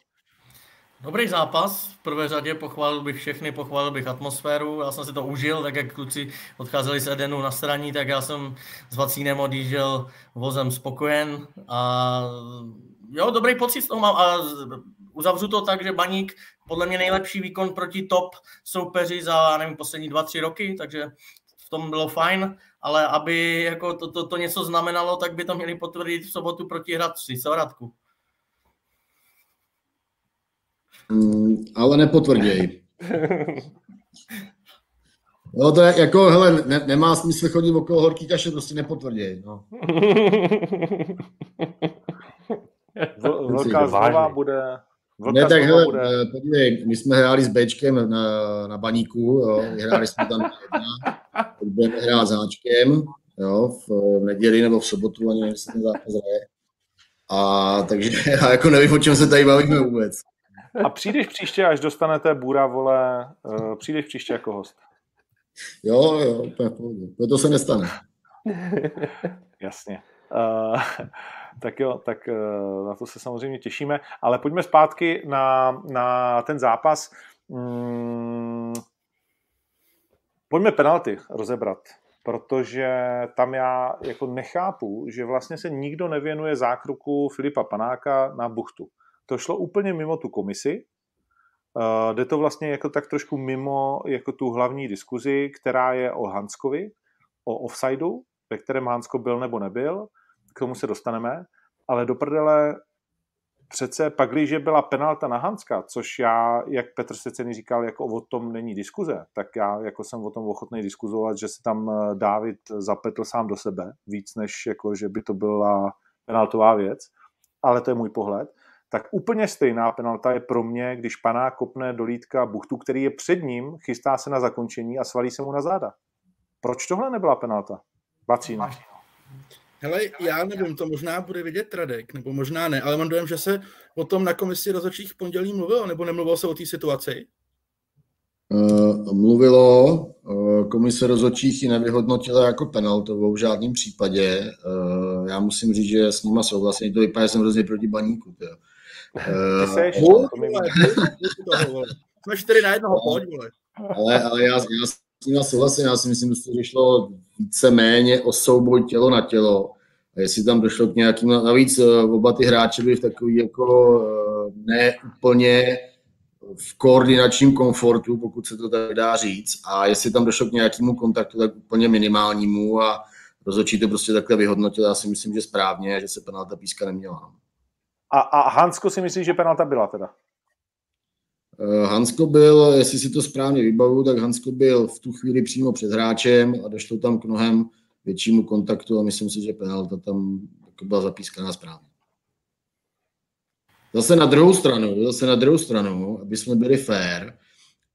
Dobrý zápas, v prvé řadě pochválil bych všechny, pochválil bych atmosféru, já jsem si to užil, tak jak kluci odcházeli z Edenu na straní, tak já jsem s Vacínem odjížděl vozem spokojen a jo, dobrý pocit z toho mám a uzavřu to tak, že Baník podle mě nejlepší výkon proti top soupeři za, nevím, poslední dva, tři roky, takže v tom bylo fajn, ale aby jako to, to, to něco znamenalo, tak by to měli potvrdit v sobotu proti Hradci, co Radku? Mm, ale nepotvrděj. No to je, jako, hele, ne, nemá smysl chodit okolo horký kaše, prostě nepotvrděj, no. Velká zlova bude... Ne, tak hele, bude... podívej, my jsme hráli s Bčkem na, na Baníku, jo, hráli jsme tam jedna, budeme hrát s Háčkem, jo, v, v neděli nebo v sobotu, ani nevím, jestli ten zápas hraje. A takže já jako nevím, o čem se tady bavíme vůbec. A přijdeš příště, až dostanete bůra, vole, přijdeš příště jako host. Jo, jo, úplně v pohodě, to se nestane. Jasně. Uh, tak jo, tak uh, na to se samozřejmě těšíme, ale pojďme zpátky na, na ten zápas. Mm, pojďme penalty rozebrat. protože tam já jako nechápu, že vlastně se nikdo nevěnuje zákroku Filipa Panáka na Buchtu. To šlo úplně mimo tu komisi, Uh, jde to vlastně jako tak trošku mimo jako tu hlavní diskuzi, která je o Hanskovi, o offsideu, ve kterém Hansko byl nebo nebyl, k tomu se dostaneme, ale do prdele přece pak, když byla penalta na Hanska, což já, jak Petr Secený říkal, jako o tom není diskuze, tak já jako jsem o tom ochotný diskuzovat, že se tam David zapletl sám do sebe, víc než jako, že by to byla penaltová věc, ale to je můj pohled. Tak úplně stejná penalta je pro mě, když Panák kopne do lítka Buchtu, který je před ním, chystá se na zakončení a svalí se mu na záda. Proč tohle nebyla penalta? Vacína. Hele, já nevím, to možná bude vidět Radek, nebo možná ne, ale mám dojem, že se o tom na komisi rozhodčích v pondělí mluvilo, nebo nemluvilo se o té situaci? Uh, mluvilo, uh, komise rozhodčích ji nevyhodnotila jako penaltovou v žádném případě. Uh, já musím říct, že s nima souhlasím, to vypadá, že jsem hrozně proti Baníku. Tě. Uh, seš, uh, jsme čtyři na jednoho, pojď, vole. Ale, ale já, já s tím souhlasím, já si myslím, že to šlo více méně o souboj tělo na tělo. A jestli tam došlo k nějakým, navíc oba ty hráči byli v takový jako ne úplně v koordinačním komfortu, pokud se to tak dá říct. A jestli tam došlo k nějakému kontaktu, tak úplně minimálnímu a rozhodčí to prostě takhle vyhodnotil. Já si myslím, že správně, že se penalta píska neměla. A, a Hansko si myslíš, že penalta byla teda? Hansko byl, jestli si to správně vybavuju, tak Hansko byl v tu chvíli přímo před hráčem a došlo tam k mnohem většímu kontaktu a myslím si, že penalta tam byla zapískaná správně. Zase na druhou stranu, zase na druhou stranu, aby jsme byli fair,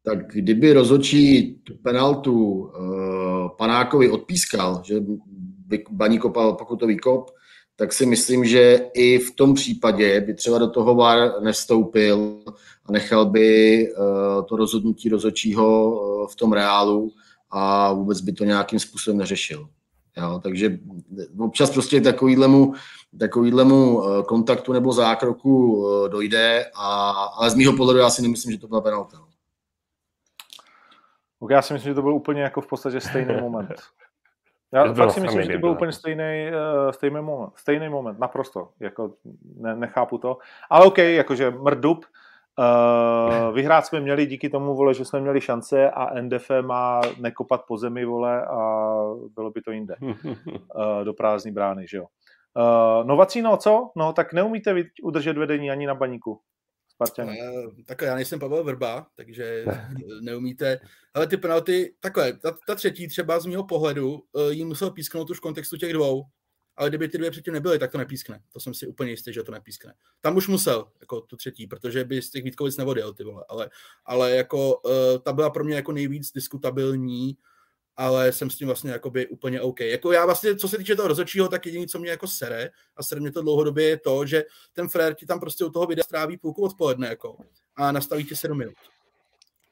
tak kdyby rozhodčí tu penaltu uh, Panákovi odpískal, že Baník kopal pokutový kop, tak si myslím, že i v tom případě by třeba do toho V A R nevstoupil a nechal by uh, to rozhodnutí rozhodčího uh, v tom reálu a vůbec by to nějakým způsobem neřešil. Jo, takže občas prostě takovýhlemu, takovýhlemu uh, kontaktu nebo zákroku uh, dojde, a, ale z mýho pohledu já si nemyslím, že to byla penalta. Já si myslím, že to byl úplně jako v podstatě stejný moment. Já fakt si myslím, že to byl úplně stejný, stejný moment, stejný moment, naprosto, jako ne, nechápu to, ale ok, jakože mrdub, uh, vyhrát jsme měli díky tomu, vole, že jsme měli šance a N D F má nekopat po zemi, vole, a bylo by to jinde, uh, do prázdné brány, že jo. Uh, no Vacíno, co? No tak neumíte udržet vedení ani na Baníku. Spartě. Takhle, já nejsem Pavel Vrba, takže neumíte, ale ty penalty, takhle, ta, ta třetí třeba z mého pohledu, jí musel písknout už v kontextu těch dvou, ale kdyby ty dvě předtím nebyly, tak to nepískne, to jsem si úplně jistý, že to nepískne. Tam už musel, jako tu třetí, protože by z těch Vítkovic neodjel, ty vole, ale, ale jako ta byla pro mě jako nejvíc diskutabilní, ale jsem s tím vlastně jakoby úplně OK. Jako já vlastně, co se týče toho rozhodčího, tak jediné, co mě jako sere, a sere mě to dlouhodobě, je to, že ten frér ti tam prostě u toho videa stráví půlku odpoledne jako a nastaví ti sedm minut.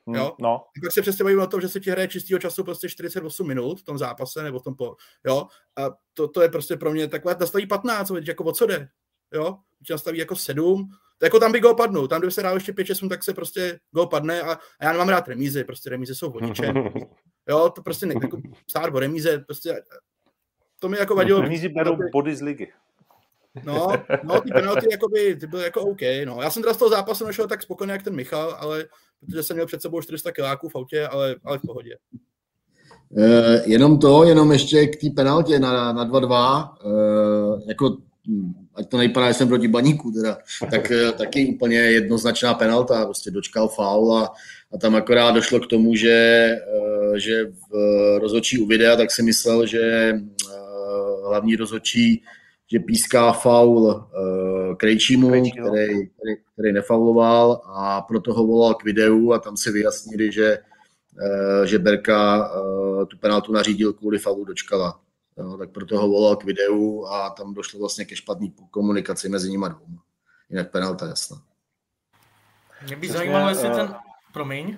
Jo? No. A pak se přesně bavíme o tom, že se ti hraje čistýho času prostě čtyřicet osm minut v tom zápase, nebo v tom po, jo, a to, to je prostě pro mě takové, nastaví patnáct, jako o co jde, jo, že nastaví jako sedm, jako tam by gól padnul, tam, kdyby se dál ještě pět šest, tak se prostě gól padne a, a já nemám rád remízy, prostě remízy jsou vodiče. Jo, to prostě ne, jako psát o remíze, prostě to mi jako vadilo. Remízy berou body z ligy. No, no, ty penalty jakoby, ty byly jako OK, no. Já jsem teda z toho zápasu našel tak spokojně jak ten Michal, ale protože jsem měl před sebou čtyři sta kiláků v autě, ale, ale v pohodě. Uh, jenom to, jenom ještě k té penaltě na, na dva dva, uh, jako ať to nejpadá, že jsem proti Baníku, teda, tak taky úplně jednoznačná penalta, prostě dočkal faul a, a tam akorát došlo k tomu, že, že rozhodčí u videa, tak si myslel, že hlavní rozhodčí, že píská faul Krejčímu, který, který, který nefauloval, a proto ho volal k videu a tam si vyjasnili, že, že Berka tu penaltu nařídil kvůli faulu Dočkala. No, tak proto ho volal k videu a tam došlo vlastně ke špatné komunikaci mezi nimi dvouma. Jinak penalta jasná. Mě by zajímalo, jestli uh... ten... Promiň.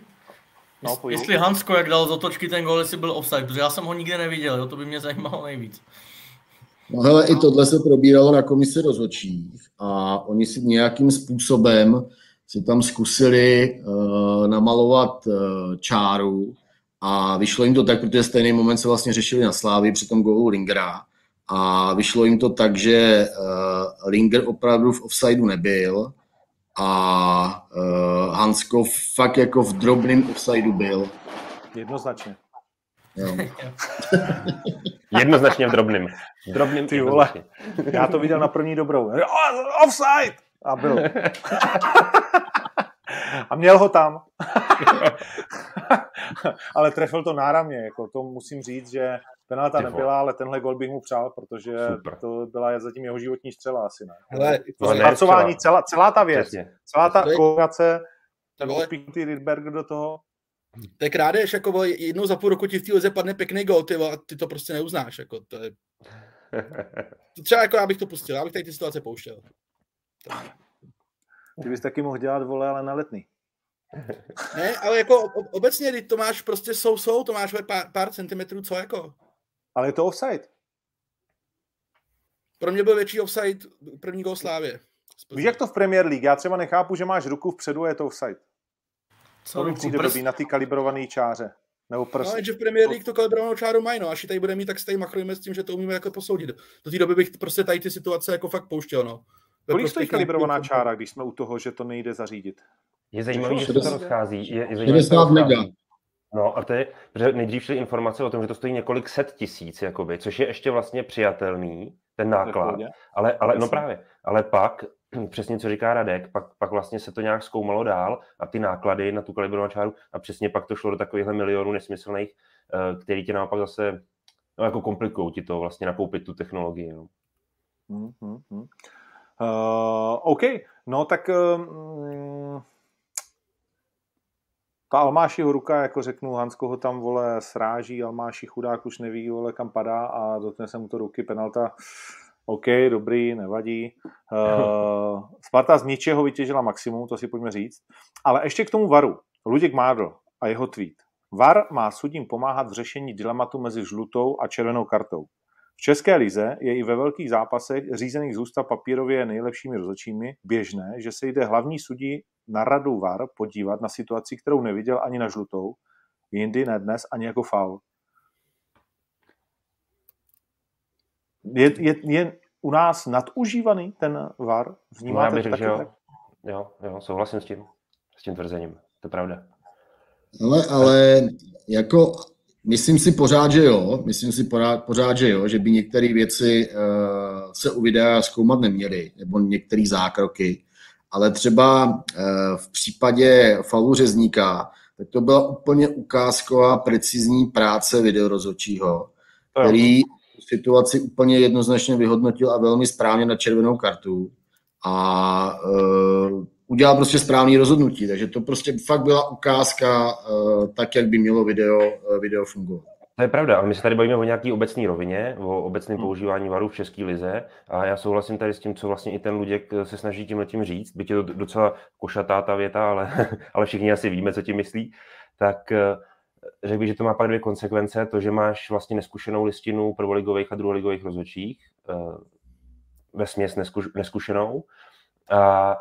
No, jestli Hansko, jak dal z otočky ten gól, jestli byl offside, protože já jsem ho nikde neviděl, jo? To by mě zajímalo nejvíc. No hele, i tohle se probíralo na komisi rozhodčích a oni si nějakým způsobem si tam zkusili uh, namalovat uh, čáru, A vyšlo jim to tak, protože stejný moment se vlastně řešili na Slávii při tom gólu Lingera. A vyšlo jim to tak, že uh, Linger opravdu v offsideu nebyl a uh, Hansko fakt jako v drobném offsideu byl. Jednoznačně. Jo. Jednoznačně v drobném. V drobném, ty vole. Já to viděl na první dobrou. Offside! A byl. A měl ho tam. Ale trefil to náramně. Jako to musím říct, že penalta nebyla, ale tenhle gol bych mu přál, protože super. To byla zatím jeho životní střela asi. Ne? Hele, to zpracování, celá, celá ta věc. Přesně. Celá ta kourace, ten opíknutý Rydberg do toho. To je krádeš, jako jednou za půl roku ti v té lize padne pěkný gol, ty, a ty to prostě neuznáš. Jako, to je... to třeba jako já bych to pustil, já bych tady ty situace pouštěl. Ty bys taky mohl dělat, vole, ale na Letný. Ne, ale jako obecně, když to máš prostě sousou, to máš pár, pár centimetrů, co jako. Ale je to offside. Pro mě byl větší offside první gol Slávě. Víš, jak to v Premier League? Já třeba nechápu, že máš ruku vpředu a je to offside. Co? To mi přijde blbý na ty kalibrovaný čáře. Nebo prst. No, jenže v Premier League to kalibrovanou čáru mají, no. Až ji tady bude mít, tak se tady machrujeme s tím, že to umíme jako posoudit. Do té doby bych prostě tady ty situace jako fakt pouštěl, no. Kolik stojí kalibrovaná čára, když jsme u toho, že to nejde zařídit? Je zajímavé, že se to rozchází. Je, je zajímavé, to rozchází. No a to je, protože nejdřív šly informace o tom, že to stojí několik set tisíc, jakoby, což je ještě vlastně přijatelný, ten náklad. Ale, ale, no právě, ale pak, přesně co říká Radek, pak, pak vlastně se to nějak zkoumalo dál a ty náklady na tu kalibrovanou čáru a přesně pak to šlo do takovýchhle milionů nesmyslných, který tě naopak zase no, jako komplikují ti to vlastně nakoupit tu technologii. No. Hmm, hmm, hmm. Uh, OK, no tak um, ta Almášiho ruka, jako řeknu, Hansko ho tam, vole, sráží, Almáši chudák už neví, vole, kam padá a dotkne se mu to ruky, penalta, OK, dobrý, nevadí. Uh, Sparta z ničeho vytěžila maximum, to si pojďme říct, ale ještě k tomu VARu, Luděk Mádl a jeho tweet. VAR má sudím pomáhat v řešení dilematu mezi žlutou a červenou kartou. V české lize je i ve velkých zápasech řízených z ústa papírově nejlepšími rozhodčími běžné, že se jde hlavní sudí na radu VAR podívat na situaci, kterou neviděl ani na žlutou, jindy ne dnes ani jako faul. Je, je, je u nás nadužívaný ten VAR? Vnímáte to taky? Jo. Tak? Jo, jo, souhlasím s tím, s tím tvrzením, to je pravda. Ale, ale jako... Myslím si pořád, že jo, myslím si pořád, pořád že jo, že by některé věci uh, se u videa zkoumat neměly, nebo některé zákroky, ale třeba uh, v případě faulu Řezníka, tak to byla úplně ukázková precizní práce videorozhodčího, který situaci úplně jednoznačně vyhodnotil a velmi správně na červenou kartu a uh, udělal prostě správný rozhodnutí, takže to prostě fakt byla ukázka uh, tak, jak by mělo video, uh, video fungovat. To je pravda, ale my se tady bavíme o nějaký obecné rovině, o obecném hmm. používání VARu v české lize a já souhlasím tady s tím, co vlastně i ten Luděk se snaží tímhletím říct, byť je to docela košatá ta věta, ale, ale všichni asi víme, co tím myslí, tak řekl bych, že to má pak dvě konsekvence, to, že máš vlastně neskušenou listinu prvoligových a druholigových rozhodčích, uh, vesměs neskuš, neskušenou a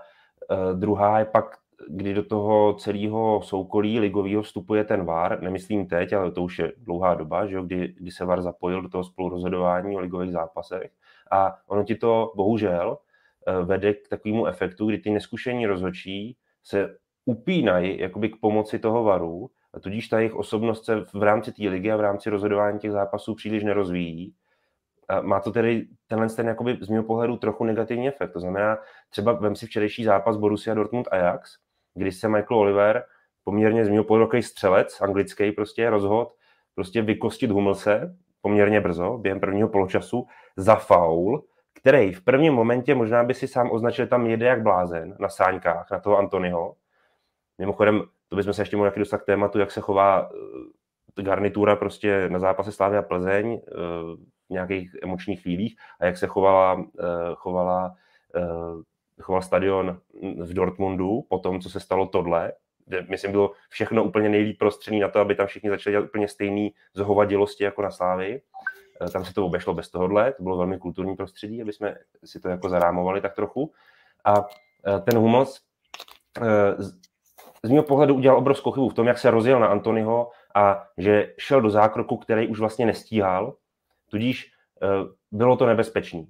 Uh, druhá je pak, kdy do toho celého soukolí ligového vstupuje ten VAR, nemyslím teď, ale to už je dlouhá doba, že jo, kdy, kdy se VAR zapojil do toho spolurozhodování o ligových zápasech a ono ti to bohužel uh, vede k takovému efektu, kdy ty neskušení rozhodčí se upínají jakoby k pomoci toho VARu a tudíž ta jejich osobnost se v rámci té ligy a v rámci rozhodování těch zápasů příliš nerozvíjí. Má to tedy tenhle ten, jakoby, z mého pohledu trochu negativní efekt. To znamená, třeba vem si včerejší zápas Borussia Dortmund Ajax, kdy se Michael Oliver, poměrně z mého pohledu takový střelec, anglický prostě, rozhod, prostě vykostit Hummelse poměrně brzo, během prvního poločasu, za faul, který v prvním momentě možná by si sám označil, tam jede jak blázen na sáňkách, na toho Antonyho. Mimochodem, to bychom se ještě mohli dostat k tématu, jak se chová garnitura prostě na zápase Slavia Plzeň, nějakých emočních chvílích a jak se chovala, chovala, choval stadion v Dortmundu po tom, co se stalo tohle. Myslím, bylo všechno úplně nejlíp prostředí na to, aby tam všichni začali dělat úplně stejný zhovadilosti jako na Slávii. Tam se to obešlo bez tohohle, to bylo velmi kulturní prostředí, aby jsme si to jako zarámovali tak trochu. A ten Hummels z mého pohledu udělal obrovskou chybu v tom, jak se rozjel na Antonyho a že šel do zákroku, který už vlastně nestíhal, tudíž bylo to nebezpečný.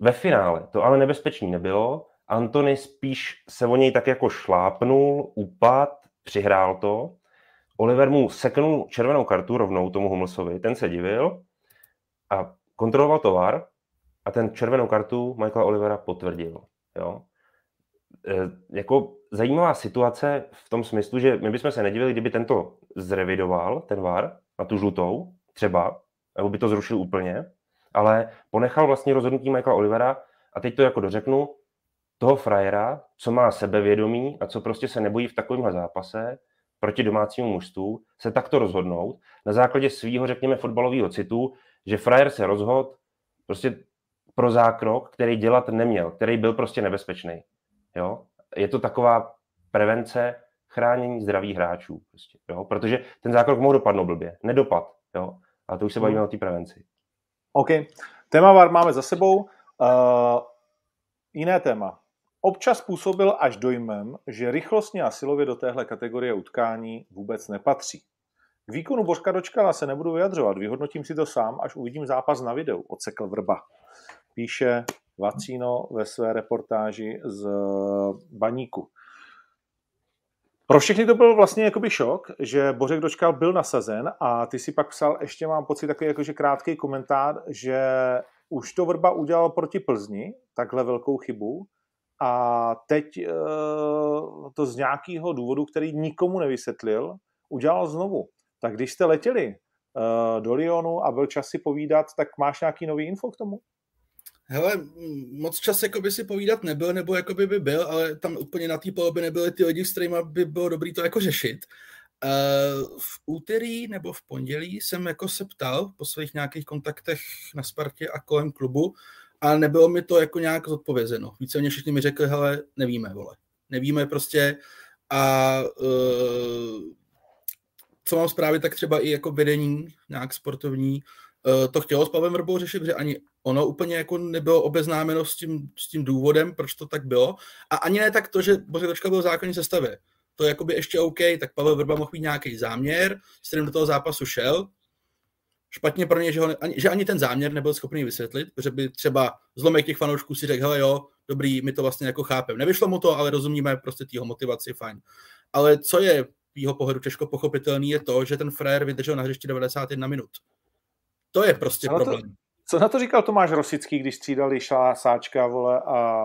Ve finále to ale nebezpečný nebylo, Antony spíš se o něj tak jako šlápnul, upad, přihrál to, Oliver mu seknul červenou kartu rovnou tomu Hummelsovi, ten se divil a kontroloval to V A R a ten červenou kartu Michaela Olivera potvrdil. Jo? E, jako zajímavá situace v tom smyslu, že my bychom se nedivili, kdyby tento zrevidoval, ten V A R, na tu žlutou třeba, nebo by to zrušil úplně, ale ponechal vlastně rozhodnutí Michaela Olivera a teď to jako dořeknu, toho frajera, co má sebevědomí a co prostě se nebojí v takovémhle zápase proti domácímu mužstvu, se takto rozhodnout na základě svýho, řekněme, fotbalového citu, že frajer se rozhodl prostě pro zákrok, který dělat neměl, který byl prostě nebezpečný. Jo? Je to taková prevence chránění zdraví hráčů. Prostě, jo? Protože ten zákrok mohl dopadnout blbě. Nedopad. Jo? A to už se bavíme o té prevenci. OK. Téma V A R máme za sebou. Uh, jiné téma. Občas působil až dojmem, že rychlostně a silově do téhle kategorie utkání vůbec nepatří. K výkonu Bořka Dočkala se nebudu vyjadřovat, vyhodnotím si to sám, až uvidím zápas na videu, odsekl Vrba. Píše Vacino ve své reportáži z Baníku. Pro všechny to byl vlastně jakoby šok, že Bořek Dočkal byl nasazen a ty si pak psal, ještě mám pocit takový jakože krátký komentář, že už to Vrba udělal proti Plzni, takhle velkou chybu, a teď e, to z nějakého důvodu, který nikomu nevysvětlil, udělal znovu. Tak když jste letěli e, do Lyonu a byl čas si povídat, tak máš nějaký nový info k tomu? Hele, moc čas jakoby si povídat nebyl, nebo jakoby by byl, ale tam úplně na té poloby nebyly ty lidi, s kterými by bylo dobré to jako řešit. E, v úterý nebo v pondělí jsem jako se ptal po svých nějakých kontaktech na Spartě a kolem klubu, ale nebylo mi to jako nějak zodpovězeno. Víceméně všichni mi řekli, hele, nevíme, vole. Nevíme prostě. A uh, co mám zprávy, tak třeba i jako vedení, nějak sportovní, uh, to chtělo s Pavlem Vrbou řešit, že ani ono úplně jako nebylo obeznámeno s tím, s tím důvodem, proč to tak bylo. A ani ne tak to, že Bořek Dočkal byl v zákonní sestavě. To je jakoby ještě OK, tak Pavel Vrba mohl mít nějaký záměr, s kterým do toho zápasu šel. Špatně pro ně, že, ho, že ani ten záměr nebyl schopný vysvětlit, protože by třeba zlomek těch fanoušků si řekl, hele jo, dobrý, my to vlastně jako chápeme. Nevyšlo mu to, ale rozumíme prostě týho motivaci, fajn. Ale co je jeho pohledu těžko pochopitelný, je to, že ten frajer vydržel na hřišti devadesát jedna minut. To je prostě co problém. Na to, co na to říkal Tomáš Rosický, když střídali Sáčka, vole, a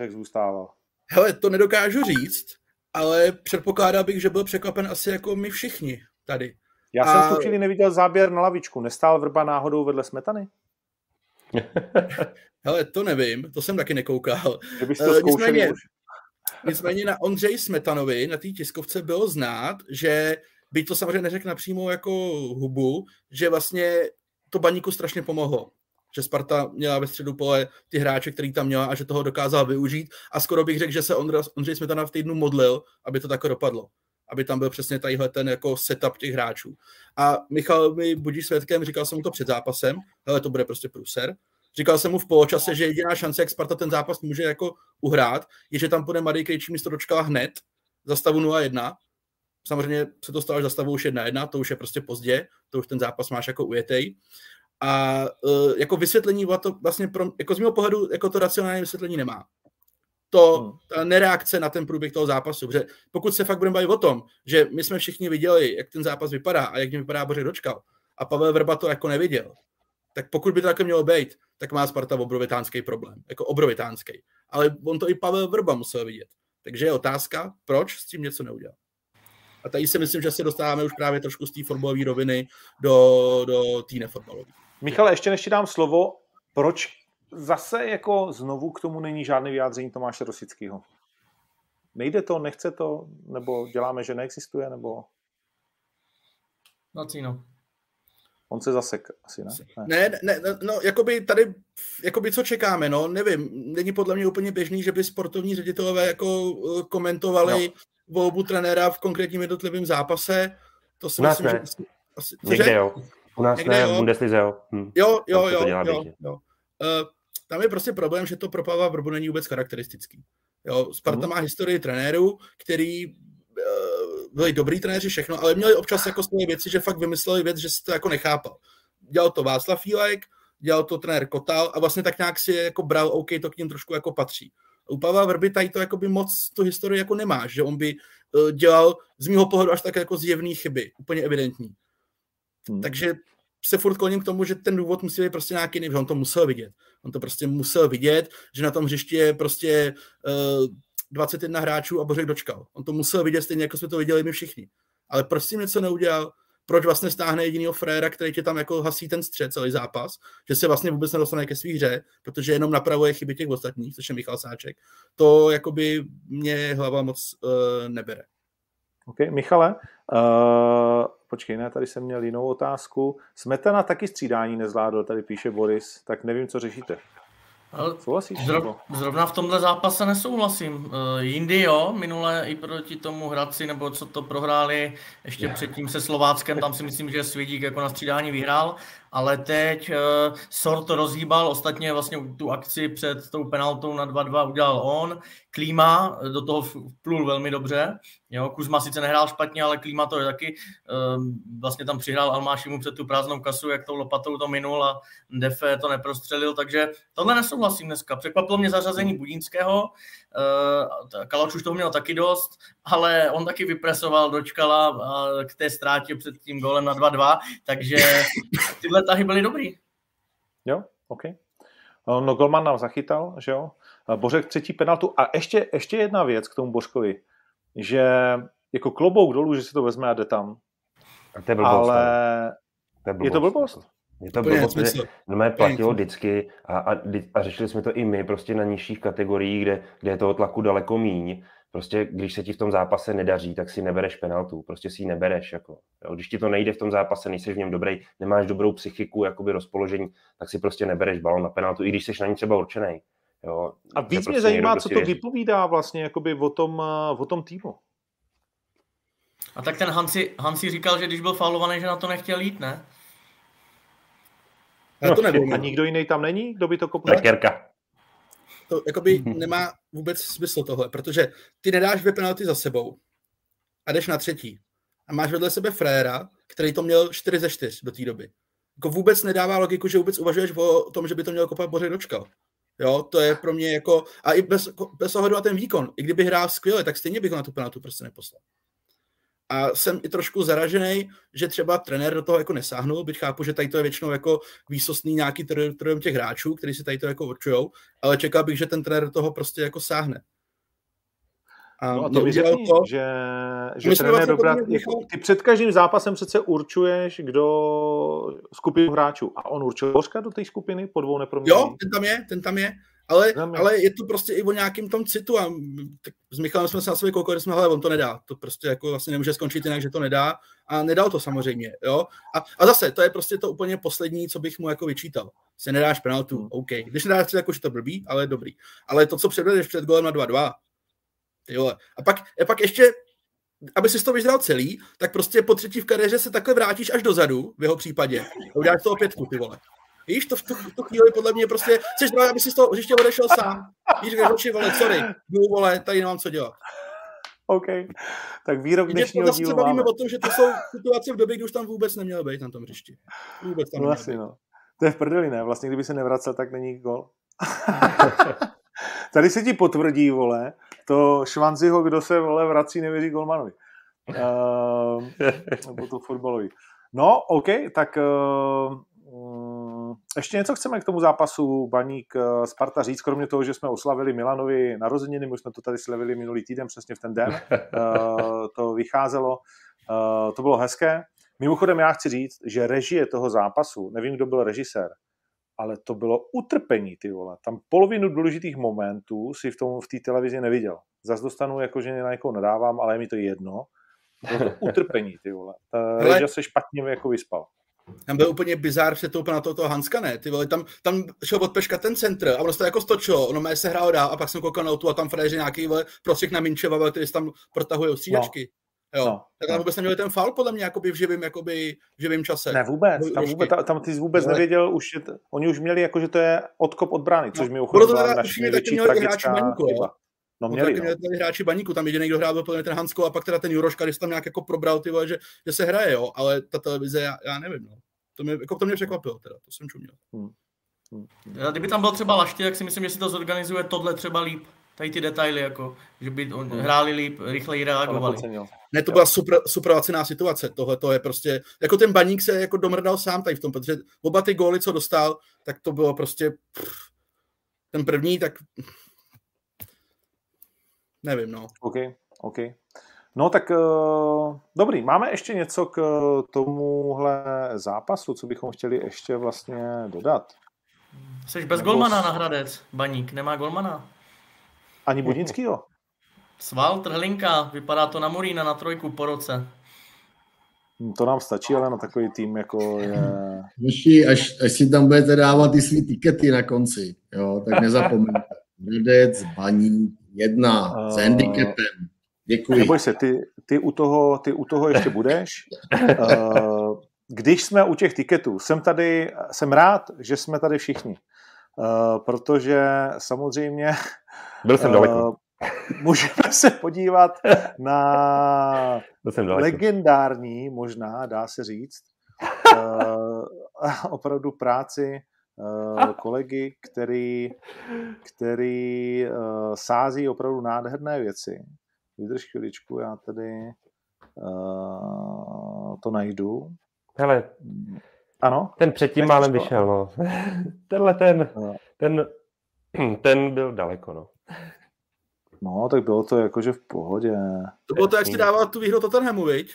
jak zůstával? Hele, to nedokážu říct, ale předpokládal bych, že byl překvapen asi jako my všichni tady. Já jsem a... v tu chvíli neviděl záběr na lavičku. Nestál Vrba náhodou vedle Smetany? Hele, to nevím, to jsem taky nekoukal. To nicméně, už. nicméně na Ondřeji Smetanovi, na té tiskovce bylo znát, že byť to samozřejmě neřekl napřímo jako hubu, že vlastně to Baníku strašně pomohlo. Že Sparta měla ve středu pole ty hráče, který tam měla a že toho dokázal využít. A skoro bych řekl, že se Ondřej Smetana v týdnu modlil, aby to tak dopadlo. Aby tam byl přesně tadyhle ten jako setup těch hráčů. A Michal mi budí svědkem, říkal jsem mu to před zápasem, hele, to bude prostě průser. Říkal jsem mu v poločase, že jediná šance, jak Sparta ten zápas může jako uhrát, je, že tam půjde Marej Krejčí místo Dočkala hned za stavu nula jedna. Samozřejmě se to stalo až za stavu už jedna jedna, to už je prostě pozdě, to už ten zápas máš jako ujetej. A uh, jako vysvětlení to vlastně pro, jako z mého pohledu jako to racionální vysvětlení nemá. To, ta nereakce na ten průběh toho zápasu, protože pokud se fakt budeme bavit o tom, že my jsme všichni viděli, jak ten zápas vypadá a jak mě vypadá Bořek Dočkal a Pavel Vrba to jako neviděl, tak pokud by to takhle mělo být, tak má Sparta obrovitánský problém, jako obrovitánský. Ale on to i Pavel Vrba musel vidět. Takže je otázka, proč s tím něco neudělal. A tady si myslím, že se dostáváme už právě trošku z té fotbalové roviny do, do té nefotbalové. Michale, ještě než ti dám slovo, proč zase jako znovu k tomu není žádné vyjádření Tomáše Rosického. Nejde to, nechce to, nebo děláme, že neexistuje, nebo... No, Cíno. On se zasek, asi, ne? Ne, ne, ne no, jakoby tady, jakoby co čekáme, no, nevím, není podle mě úplně běžný, že by sportovní ředitelové jako komentovali no. volbu trenéra v konkrétním jednotlivém zápase. To si myslím, ne. že... Asi, Někde jo. U nás Někde ne, v Bundeslize jo. Hm. Jo, jo, jo, jo, jo, jo. Uh, tam je prostě problém, že to pro Pavla Vrbu není vůbec charakteristický. Jo, Sparta mm. má historii trenérů, který uh, byli dobrý trenéři, všechno, ale měli občas jako svoje věci, že fakt vymysleli věc, že si to jako nechápal. Dělal to Václav Jílek, dělal to trenér Kotal a vlastně tak nějak si jako bral, OK, to k ním trošku jako patří. U Pavla Vrby tady to jakoby moc tu historii jako nemáš, že on by dělal z mýho pohledu až tak jako zjevný chyby, úplně evidentní. Hmm. Takže se furt kloním k tomu, že ten důvod musí být prostě nějaký jiný, on to musel vidět. On to prostě musel vidět, že na tom hřišti je prostě uh, dvacet jedna hráčů a Bořek Dočkal. On to musel vidět stejně, jako jsme to viděli my všichni. Ale proč si něco neudělal? Proč vlastně stáhne jedinýho fréra, který tě tam jako hasí ten střed celý zápas, že se vlastně vůbec nedostane ke svý hře, protože jenom napravuje chyby těch ostatních, což je Michal Sáček. To jakoby mě hlava moc uh, nebere. OK, Michale, uh, počkej, ne, tady jsem měl jinou otázku. Smetana taky střídání nezvládl, tady píše Boris, tak nevím, co řešíte. Souhlasíš? Zrovna, zrovna v tomhle zápase nesouhlasím. E, jindy jo, minule i proti tomu Hradci, nebo co to prohráli ještě yeah. předtím se Slováckem, tam si myslím, že Svědík jako na střídání vyhrál, ale teď e, Sort rozhýbal, ostatně vlastně tu akci před tou penaltou na dva dva udělal on, Klíma do toho plul velmi dobře, jo, Kuzma sice nehrál špatně, ale Klíma to je taky, e, vlastně tam přihrál Almášimu před tu prázdnou kasu, jak tou lopatou to minul a Defe to neprostřelil, takže tohle nesouhlasím. Vlastně dneska. Překvapilo mě zařazení Budínského, Kalač už toho měl taky dost, ale on taky vypresoval Dočkala k té ztrátě před tím gólem na dva dva, takže tyhle tahy byly dobrý. Jo, OK. No golman nám zachytal, že jo? Bořek třetí penaltu a ještě, ještě jedna věc k tomu Bořkovi, že jako klobouk dolů, že si to vezme a jde tam. A to je blbost, ale to je blbost. Je to blbost? Je to bylo, mě platilo vždycky a, a, a řešili jsme to i my prostě na nižších kategoriích, kde, kde je toho tlaku daleko míň. Prostě když se ti v tom zápase nedaří, tak si nebereš penaltu, prostě si ji nebereš. Jako. Když ti to nejde v tom zápase, nejseš v něm dobrý, nemáš dobrou psychiku, jakoby rozpoložení, tak si prostě nebereš balon na penaltu, i když jsi na ní třeba určenej. Jo. A víc prostě mě zajímá, prostě co to věří. Vypovídá vlastně jakoby o tom, o tom týmu. A tak ten Hansi, Hansi říkal, že když byl faulovaný, že na to nechtěl jít, ne? No, to a nikdo jiný tam není? Kdo by to kopnul? Takerka. To jakoby nemá vůbec smysl tohle, protože ty nedáš dvě penalty za sebou a jdeš na třetí. A máš vedle sebe fréra, který to měl čtyři ze čtyř do té doby. Jako vůbec nedává logiku, že vůbec uvažuješ o tom, že by to měl kopat Bořek Dočkal. Jo, to je pro mě jako... A i bez, bez ohledu na ten výkon. I kdyby hrál skvěle, tak stejně bych ho na tu penaltu prostě neposlal. A jsem i trošku zaražený, že třeba trenér do toho jako nesáhnul, byť chápu, že tady to je většinou jako výsostný nějaký teritorium těch hráčů, kteří si tady to jako určujou, ale čekal bych, že ten trenér do toho prostě jako sáhne. A, no a to by řekni, to, že, že trenér dobrat, ty před každým zápasem přece určuješ, kdo skupinu hráčů. A on určil Bořka do té skupiny po dvou neproměnných. Jo, ten tam je, ten tam je. Ale, ale je to prostě i o nějakém tom citu a s Michalem jsme se na sobě koukali, jsme, hele, on to nedá, to prostě jako vlastně nemůže skončit jinak, že to nedá a nedal to samozřejmě, jo. A, a zase, to je prostě to úplně poslední, co bych mu jako vyčítal. Se nedáš penaltu, hmm. OK. Když nedáš tři, tak už to blbý, ale dobrý. Ale to, co předvedeš před golem na dva dva, ty vole. A pak, a pak ještě, aby si to vyžral celý, tak prostě po třetí v kariéře se takhle vrátíš až dozadu, v jeho případě. A uděláš toho pětku, ty vole. Víš, to v tu, tu chvíli podle mě prostě chceš dát, aby si z toho hřiště odešel sám. Víš, že vole, sorry, jdu, vole, tady nemám co dělat. OK, tak výrok dnešního dílu máme. Bavíme o tom, že to jsou situace v době, kdy už tam vůbec neměl být na tom hřišti. Vůbec tam vlastně, no. To je v prdeli, ne? Vlastně, kdyby se nevracel, tak není gol. Tady se ti potvrdí, vole, to Švanziho, kdo se, vole, vrací, nevěří golmanovi. Uh, nebo to fotbalový. No, OK, tak... Uh, ještě něco chceme k tomu zápasu Baník Sparta říct, kromě toho, že jsme oslavili Milanovi narozeniny, my jsme to tady slavili minulý týden, přesně v ten den, to vycházelo, to bylo hezké. Mimochodem já chci říct, že režie toho zápasu, nevím, kdo byl režisér, ale to bylo utrpení, ty vole. Tam polovinu důležitých momentů si v tom v té televizi neviděl. Zas dostanu, jakože na někoho nadávám, ale je mi to jedno. Bylo to utrpení, ty vole. Režie se špatně jako vyspal. Tam byl úplně bizár před tou penaltou toho Hanska, ne? Ty vole, tam, tam šel od Peška ten centr a ono se to jako stočilo, ono mě se hrálo dál a pak jsem koukal na tu a tam frajeři nějaký prostřih na Minčeva, který se tam protahuje střídačky. Jo. No, tak tam vůbec neměli ten faul podle mě jakoby v živým, jakoby v živým čase. Ne vůbec, tam, vůbec, tam ty vůbec ne. Nevěděl, už, t- oni už měli jako, že to je odkop od brány, což no, mi uchodovala naši největší tragická chyba. No, měli, no taky měli tady hráči Baníku, tam jediný, kdo hrál, byl podle mě ten Hansko a pak teda ten Juroška, když tam nějak jako probral, ty vole, že, že se hraje, jo, ale ta televize, já, já nevím, no. To mě, jako to mě překvapilo, teda, to jsem čuměl. Hmm. Hmm. Kdyby tam byl třeba Laště, tak si myslím, že si to zorganizuje tohle třeba líp, tady ty detaily, jako, že by hráli líp, rychleji reagovali. Ne, to byla super, super laciná situace, tohle to je prostě, jako ten Baník se jako domrdal sám tady v tom, protože oba ty góly, co dostal, tak to bylo prostě, pff, ten první, tak... Nevím, no. OK, OK. No tak uh, dobrý, máme ještě něco k tomuhle zápasu, co bychom chtěli ještě vlastně dodat. Jseš bez Nebo golmana s... na Hradec, Baník, nemá golmana. Ani Budnickýho. Sval, trhlinka, vypadá to na Murína na trojku po roce. To nám stačí, ale na takový tým jako je... Myši, až, až si tam budete dávat ty svý tikety na konci, jo, tak nezapomeňte. Hradec, Baník, jedna, s handicapem. Děkuji. Neboj se, ty, ty, u toho, ty u toho ještě budeš. Když jsme u těch tiketů, jsem tady, jsem rád, že jsme tady všichni. Protože samozřejmě Byl jsem daleko. Můžeme se podívat na legendární, možná dá se říct, opravdu práci kolegy, který, který uh, sází opravdu nádherné věci. Vydrž chviličku, já tady uh, to najdu. Hele, ano? Ten předtím málem vyšel, no. Tenhle ten, no. ten, ten byl daleko, no. No, tak bylo to jakože v pohodě. To bylo to, jak jsi dával tu výhru Tottenhamu, viď?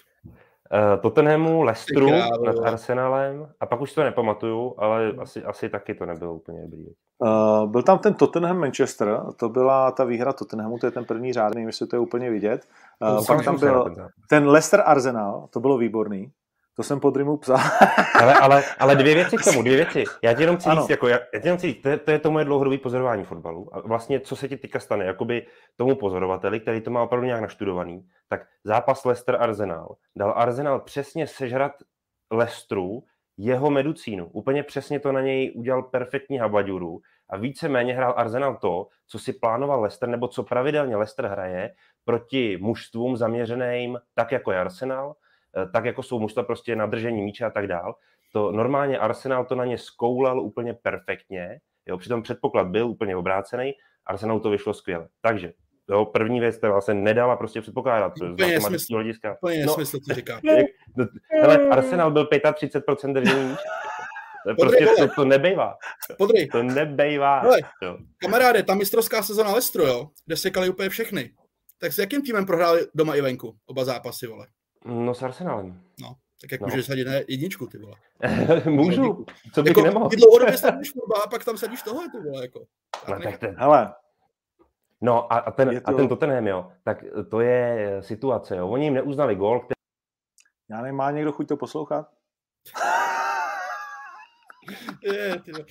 Tottenhamu, Leicesteru nad Arsenalem a pak už to nepamatuju, ale asi, asi taky to nebylo úplně dobrý. Uh, byl tam ten Tottenham Manchester, to byla ta výhra Tottenhamu, to je ten první řád, nevím, jestli to je úplně vidět. Uh, pak tam byl ten Leicester Arsenal, to bylo výborný, to jsem pod rýmu psal. ale, ale, ale dvě věci k tomu, dvě věci. Já ti jenom chci říct, jako, já, já jenom chci říct, to, je, to je to moje dlouhodobé pozorování fotbalu a vlastně, co se ti teďka stane, jakoby tomu pozorovateli, který to má opravdu nějak naštudovaný, tak zápas Leicester-Arsenal dal Arsenal přesně sežrat Leicesteru jeho medicínu. Úplně přesně to na něj udělal perfektní habaďuru a víceméně hrál Arsenal to, co si plánoval Leicester, nebo co pravidelně Leicester hraje proti mužstvům zaměřeným tak jako je Arsenal, tak jako jsou mužstva prostě na držení míče a tak dál. To normálně Arsenal to na ně zkoulal úplně perfektně, jo, přitom předpoklad byl úplně obrácený, Arsenalu to vyšlo skvěle. Takže jo, první věc, která se nedala prostě předpokládat. To je smysl, hlediska. To je no, smysl, co říká. Hele, Arsenal byl třicet pět procent držení míče. Podrej, prostě to, to nebejvá. Podrej. To nebejvá. Hele, kamaráde, ta mistrovská sezona Leicesteru, jo, kde sekali úplně všechny. Tak s jakým týmem prohráli doma i venku oba zápasy, vole? No s Arsenalem. No, tak jak no. Můžeš sadit na jedničku, ty vole. Můžu, co bych jako, nemohl. Ty dlouhodobě sadíš fotbal a pak tam sadíš tohle, ty vole, jako. No, tak ten, hele. No a, a, ten, to... a ten Tottenham, jo, tak to je situace, jo. Oni jim neuznali gól, který... Já nevím, má někdo chuť to poslouchat? Je, ty vole,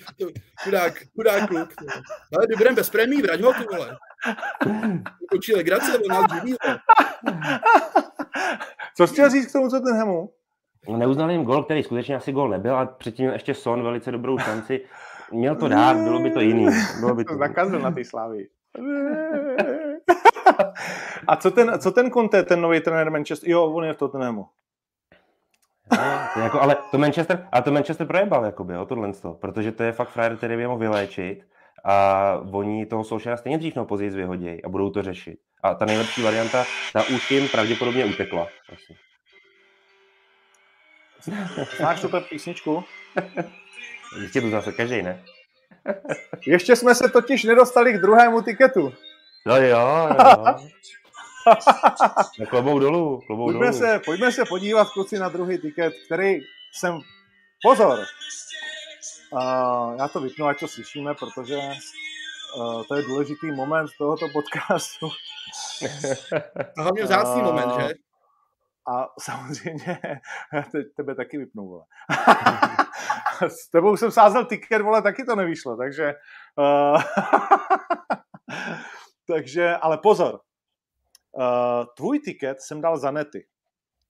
chudák, chudák kluk, ty vole. Ale my budeme bez prémí, vrať ho, ty vole. Učí legrace, on nás živí, vole. Co jsi chtěl říct k tomu Tottenhamu? Neuznal jim gol, který skutečně asi gol nebyl, a předtím měl ještě Son velice dobrou šanci. Měl to dát, bylo by to jiný. Bylo by to zakazil na té Slavii. A co ten, co ten Conte, ten nový trenér Manchester? Jo, on je v Tottenhamu. No, jako, ale to Manchester, ale to Manchester projebal, jakoby, jo, tohle, protože to je fakt frajer, který by mohl vyléčit a oni toho Solskjaera stejně dřív nebo později vyhodějí a budou to řešit. A ta nejlepší varianta, ta už jim pravděpodobně utekla. Asi. Máš super písničku? Ještě tu zase každej, ne? Ještě jsme se totiž nedostali k druhému tiketu. No jo, jo. No, klobou dolů, klobou pojďme dolů. Se, pojďme se podívat, kluci, na druhý tiket, který jsem... Pozor! Uh, já to vypnu, ať to slyšíme, protože... Uh, to je důležitý moment tohoto podcastu. To hlavně vzácný uh, moment, že? A samozřejmě, te, tebe taky vypnou, vole. S tebou jsem sázel tiket, vole, taky to nevyšlo, takže... Uh, takže, ale pozor. Uh, tvůj tiket jsem dal za nety.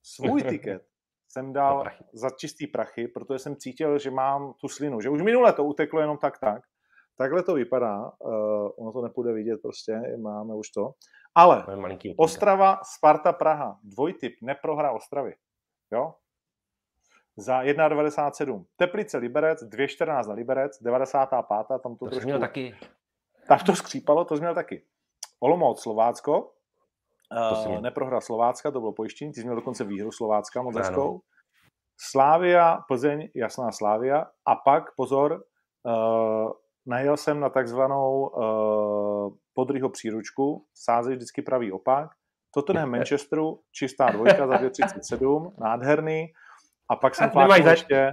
Svůj tiket jsem dal za čistý prachy, protože jsem cítil, že mám tu slinu. Že už minule to uteklo jenom tak tak. Takhle to vypadá, uh, ono to nepůjde vidět prostě, máme už to. Ale Ostrava, Sparta, Praha, dvojtip, neprohra Ostravy, jo? Za jedna devadesát sedm. Teplice, Liberec, dvě čtrnáct na Liberec, devadesát pět. Tam to, to trošku... taky. Tak to skřípalo, to změl taky. Olomouc, Slovácko, uh, neprohra Slovácka, to bylo pojištění, ty jsi měl dokonce výhru Slovácka moc hezkou. Slavia, Plzeň, jasná Slavia. A pak, pozor, uh, najel jsem na takzvanou uh, Podryho příručku, sázej vždycky pravý opak. Tottenham Manchesteru, čistá dvojka za dvě třicet sedm, nádherný. A pak jsem plátil ještě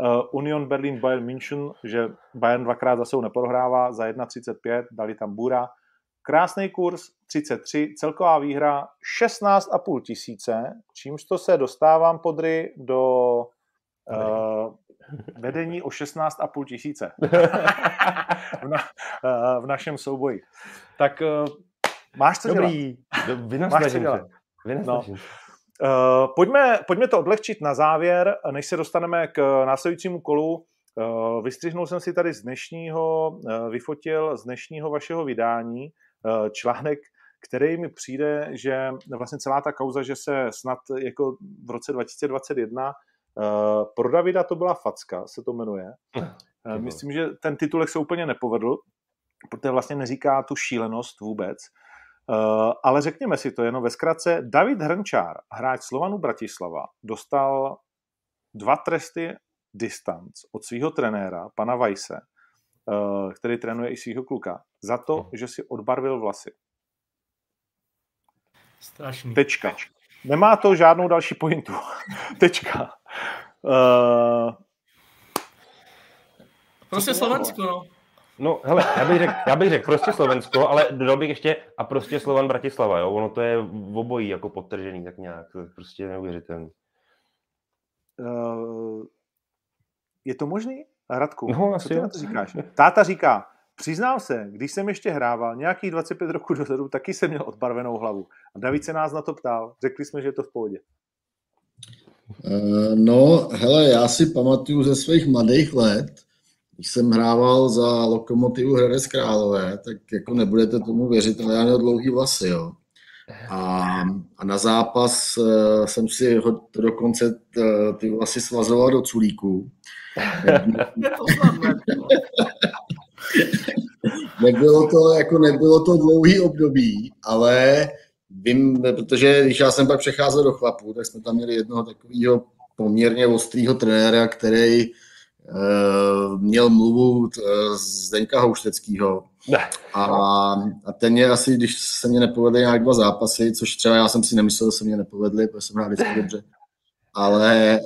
uh, Union Berlin Bayern München, že Bayern dvakrát zase ho neprohrává, za jedna třicet pět, dali tam bůra. Krásný kurz, třicet tři, celková výhra šestnáct a půl tisíce, čímž to se dostávám Podry do uh, vedení o šestnáct a půl tisíce v, na, uh, v našem souboji. Tak uh, máš co Dobrý. dělat. Vy máš co dělat. Vy no. uh, pojďme, pojďme to odlehčit na závěr, než se dostaneme k následujícímu kolu. Uh, vystřihnul jsem si tady z dnešního, uh, vyfotil z dnešního vašeho vydání uh, článek, který mi přijde, že vlastně celá ta kauza, že se snad jako v roce dva tisíce dvacet jedna uh, pro Davida to byla facka, se to jmenuje. Uh, myslím, že ten titulek se úplně nepovedl, protože vlastně neříká tu šílenost vůbec. Uh, ale řekněme si to jenom ve zkratce. David Hrnčár, hráč Slovanu Bratislava, dostal dva tresty distanc od svého trenéra, pana Weisse, který trénuje i svého kluka, za to, že si odbarvil vlasy. Strašný. Tečka. Nemá to žádnou další pointu. Tečka. Uh... Prostě Slovensko, no. No, hele, já bych řekl, já bych řekl prostě Slovensko, ale dodal bych ještě a prostě Slovan Bratislava, jo. Ono to je v obojí jako podtržený, tak nějak. Prostě neuvěřitelný. Uh... Je to možný, Radku? No, co ty jo. Na to říkáš? Táta říká, přiznám se, když jsem ještě hrával nějakých dvacet pět roků dozadu, taky jsem měl odbarvenou hlavu. A David se nás na to ptal. Řekli jsme, že je to v pohodě. No, hele, já si pamatuju ze svých mladých let, když jsem hrával za Lokomotivu Hradec Králové, tak jako nebudete tomu věřit, ale já měl dlouhý vlasy, jo. A, a na zápas uh, jsem si ho dokonce t, ty vlasy svazoval do culíků. Nebylo to, jako nebylo to dlouhý období, ale vím, protože když já jsem pak přecházel do chlapů, tak jsme tam měli jednoho takového poměrně ostrýho trenéra, který uh, měl mluvu t, Zdeňka Houšteckýho. A, a ten je asi, když se mě nepovedly nějak dva zápasy, což třeba já jsem si nemyslel, že se mě nepovedly, protože jsem hrál vždycky dobře, ale e,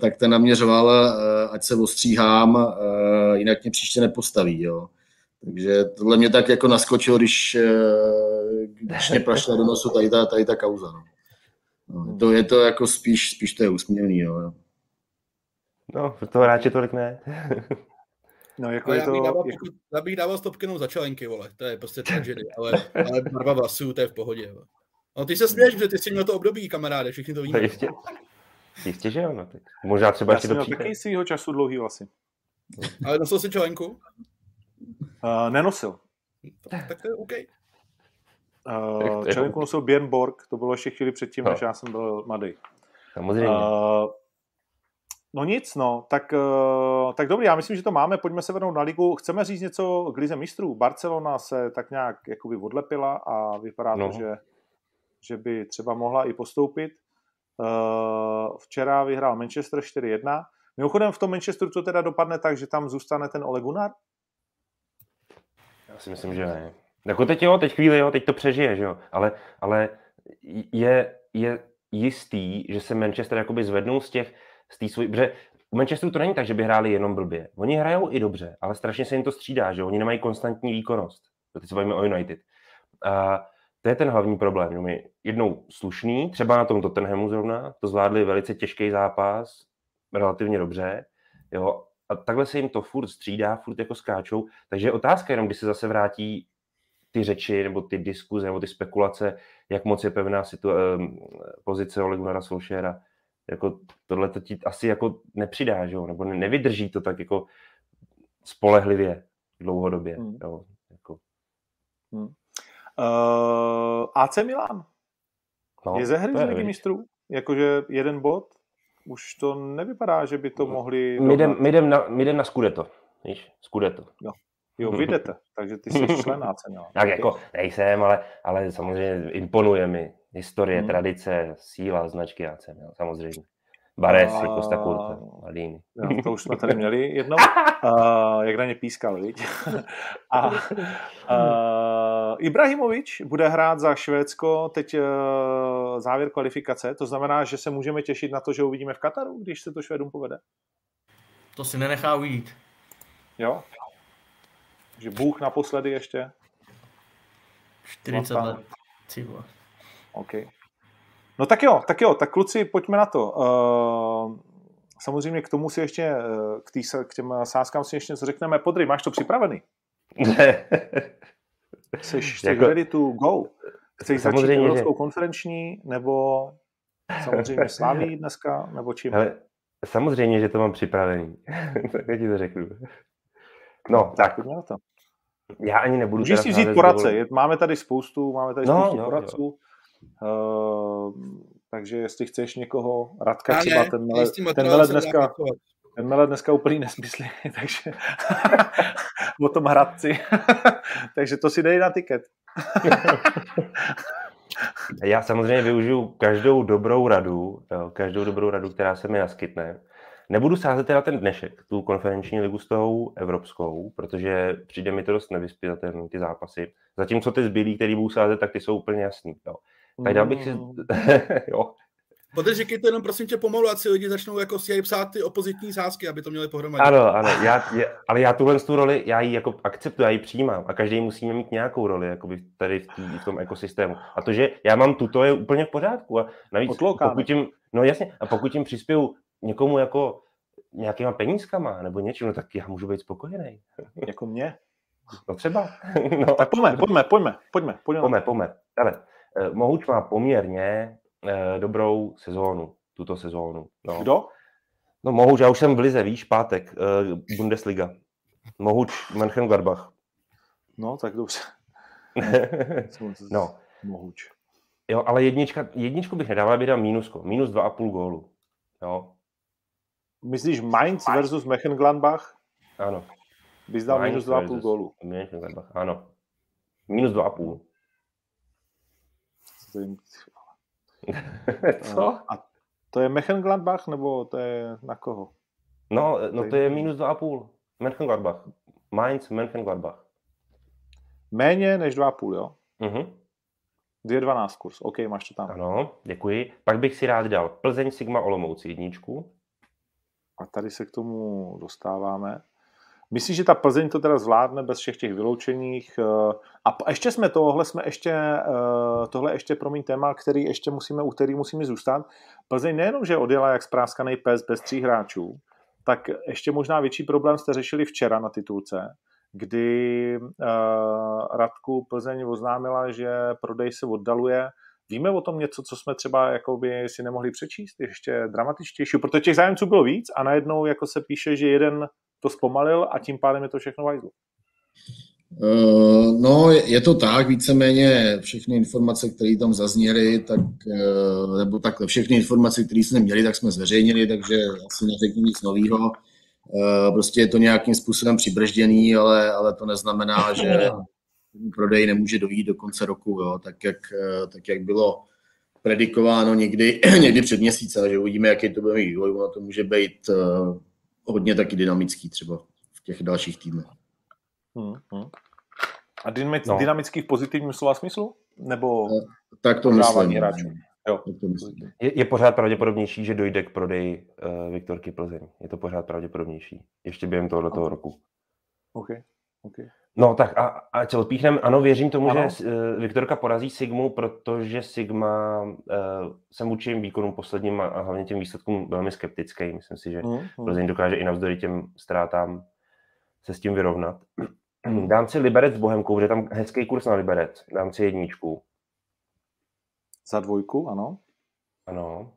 tak ten na mě řval, e, ať se ostříhám, e, jinak mě příště nepostaví, jo. Takže tohle mě tak jako naskočilo, když, e, když mě prašla do nosu tady ta, tady ta kauza, no. No, to je to jako spíš, spíš to je úsměvný, jo. No, pro toho hráče tolik ne. No, jako já, to, bych dával, jako... já bych dával stopkenou za čelenky, vole, to je prostě tragedy, ale, ale barva vlasů, to je v pohodě. Vole. No ty se směješ, že ty jsi měl to období, kamaráde, všichni to víme. Jistě, jistě že ano. Možná třeba já ještě to přijde. Já jsem měl taky svýho času dlouhý vlasy. Ale nosil jsi čelenku? Uh, nenosil. Tak, tak to je OK. Uh, čelenku nosil Björn Borg, to bylo ještě chvíli předtím, no. Než já jsem byl mladý. Samozřejmě. Uh, No nic, no, tak, tak dobrý, já myslím, že to máme, pojďme se vrnout na ligu. Chceme říct něco k lize mistrů. Barcelona se tak nějak jakoby odlepila a vypadá no. to, že, že by třeba mohla i postoupit. Včera vyhrál Manchester čtyři jedna. Mimochodem v tom Manchesteru to teda dopadne tak, že tam zůstane ten Ole Gunnar? Já si myslím, že ne. Jako teď jo, teď chvíli jo, teď to přežije, že jo, ale, ale je, je jistý, že se Manchester jakoby zvednou z těch Z tý svůj, protože u Manchesteru to není tak, že by hráli jenom blbě. Oni hrajou i dobře, ale strašně se jim to střídá, že oni nemají konstantní výkonnost. To teď se bavíme o United. A to je ten hlavní problém, že my jednou slušný, třeba na tom Tottenhamu zrovna, to zvládli velice těžký zápas, relativně dobře, jo, a takhle se jim to furt střídá, furt jako skáčou, takže je otázka jenom, kdy se zase vrátí ty řeči, nebo ty diskuze, nebo ty spekulace, jak moc je pevná situa- pozice Ole Gunnara Solskjaera. Jako tohle to ti asi jako nepřidá, že jo? Nebo nevydrží to tak jako spolehlivě. dlouhodobě. Hmm. Jo, jako. hmm. uh, á cé Milan no, je ze hry z Ligy mistrů, jakože jeden bod, už to nevypadá, že by to mohli... My jdem, my jdem na, my jdem na Scudetto, víš, Scudetto. No. Jo, vidíte, takže ty jsi člen á cé Milan. Tak jako, nejsem, ale, ale samozřejmě imponuje mi historie, hmm. tradice, síla, značky á cé Milan, samozřejmě. Bares, a... Kosta Kurta, Malíny. No, to už jsme tady měli jednou. Uh, jak na ně pískal, viď? A uh, Ibrahimovič bude hrát za Švédsko teď uh, závěr kvalifikace. To znamená, že se můžeme těšit na to, že uvidíme v Kataru, když se to Švédům povede? To si nenechá ujít. Jo? Takže Bůh naposledy ještě? čtyřicet Mata. Let. Civo. OK. No tak jo, tak jo, tak kluci, pojďme na to. Samozřejmě k tomu si ještě, k, tý, k těm sázkám si ještě něco řekneme. Podry, máš to připravený? Jseš jako... ready to go? Chceš začít Evropskou konferenční, nebo samozřejmě Slavii dneska, nebo čím? Hele, samozřejmě, že to mám připravený. Tak já ti to řeknu. No, tak. Pojďme na to. Já ani nebudu... Můžeš si vzít poradce. Je, máme tady spoustu, máme tady no, spoustu no, poradců. Jo. Uh, takže jestli chceš někoho, Radka já třeba, ne, tenhle, tenhle, dneska, tenhle dneska úplný nesmysl, takže o tom Hradci, takže to si dej na tiket. Já samozřejmě využiju každou dobrou radu, každou dobrou radu, která se mi naskytne. Nebudu sázet na ten dnešek, tu konferenční ligu s tou evropskou, protože přijde mi to dost nevyspělatelný, ty zápasy. Zatímco ty zbylí, který budu sázet, tak ty jsou úplně jasný. Jo. Tak dal bych si... jo. Protože říkejte jenom, prosím tě, pomalu, ať si lidi začnou jako si psát ty opozitní sázky, aby to měli pohromadě. Ano, ano, já, já, ale já tuhle tu roli, já ji jako akceptuji, já ji přijímám a každý musíme mít nějakou roli jakoby tady v, tý, v tom ekosystému. A to, že já mám tuto, je úplně v pořádku. A navíc, pokud jim, no jasně, a pokud jim přispěju někomu jako nějakýma penízkama nebo něčím, no tak já můžu být spokojený. Jako mě? No třeba. No, tak pojďme, pojďme, pojďme, pojďme. Pojďme, pojďme. Ale Mohuč má poměrně eh, dobrou sezónu, tuto sezónu. No. Kdo? No Mohuč, já už jsem v lize, víš, pátek, eh, Bundesliga. Mohuč, Mönchengladbach. No, tak dobře. No. Mohuč. Jo, ale jednička, jedničku bych nedával, aby dal mínusko. Minus dva a půl gólu. Jo. Myslíš Mainz versus Mönchengladbach? Ano. Bys dal minus dva a půl gólu. Mönchengladbach, ano. Minus dva a půl. Co? A to je Mönchengladbach, nebo to je na koho? No, no to je minus dva a půl. Mönchengladbach. Mainz, Mönchengladbach. Méně než dva a půl, jo? Mhm. dvě dvanáct kurz, OK, máš to tam. Ano, děkuji. Pak bych si rád dal Plzeň, Sigma Olomouc jedničku. A tady se k tomu dostáváme. Myslíš, že ta Plzeň to teda zvládne bez všech těch vyloučeních? A ještě jsme tohle, jsme ještě, tohle ještě, promiň, téma, který ještě musíme, u který musíme zůstat. Plzeň nejenom, že odjela jak spráskanej pes bez tří hráčů, tak ještě možná větší problém jste řešili včera na titulce, kdy Radku Plzeň oznámila, že prodej se oddaluje. Víme o tom něco, co jsme třeba jakoby si nemohli přečíst, ještě dramatičtější, protože těch zájemců bylo víc a najednou jako se píše, že jeden to zpomalil a tím pádem je to všechno vajzlo. Uh, no, je, je to tak, víceméně všechny informace, které tam zazněly, tak, uh, nebo takhle, všechny informace, které jsme měli, tak jsme zveřejnili, takže asi neřeknu nic nového. Uh, prostě je to nějakým způsobem přibržděný, ale, ale to neznamená, že prodej nemůže dojít do konce roku, jo, tak, jak, tak jak bylo predikováno někdy, někdy před měsícem, že uvidíme, jaký to bude mít vývoj, ono to může být uh, hodně taky dynamický třeba v těch dalších týdnech. Hmm, hmm. A dynamic, no. dynamický v pozitivním slova smyslu? Nebo tak to myslím. Jo. Tak to myslím. Je, je pořád pravděpodobnější, že dojde k prodeji uh, Viktorky Plzeň. Je to pořád pravděpodobnější. Ještě během tohoto okay. roku. Okay. Okay. No tak a, a co odpíchneme, ano, věřím tomu, ano. že uh, Viktorka porazí Sigmu, protože Sigma uh, jsem vůči jim výkonům posledním a hlavně těm výsledkům velmi skeptický. Myslím si, že mm-hmm. Plzeň dokáže i navzdory těm ztrátám se s tím vyrovnat. Dám si Liberec s Bohemkou, protože tam hezký kurz na Liberec. Dám si jedničku. Za dvojku, ano. Ano.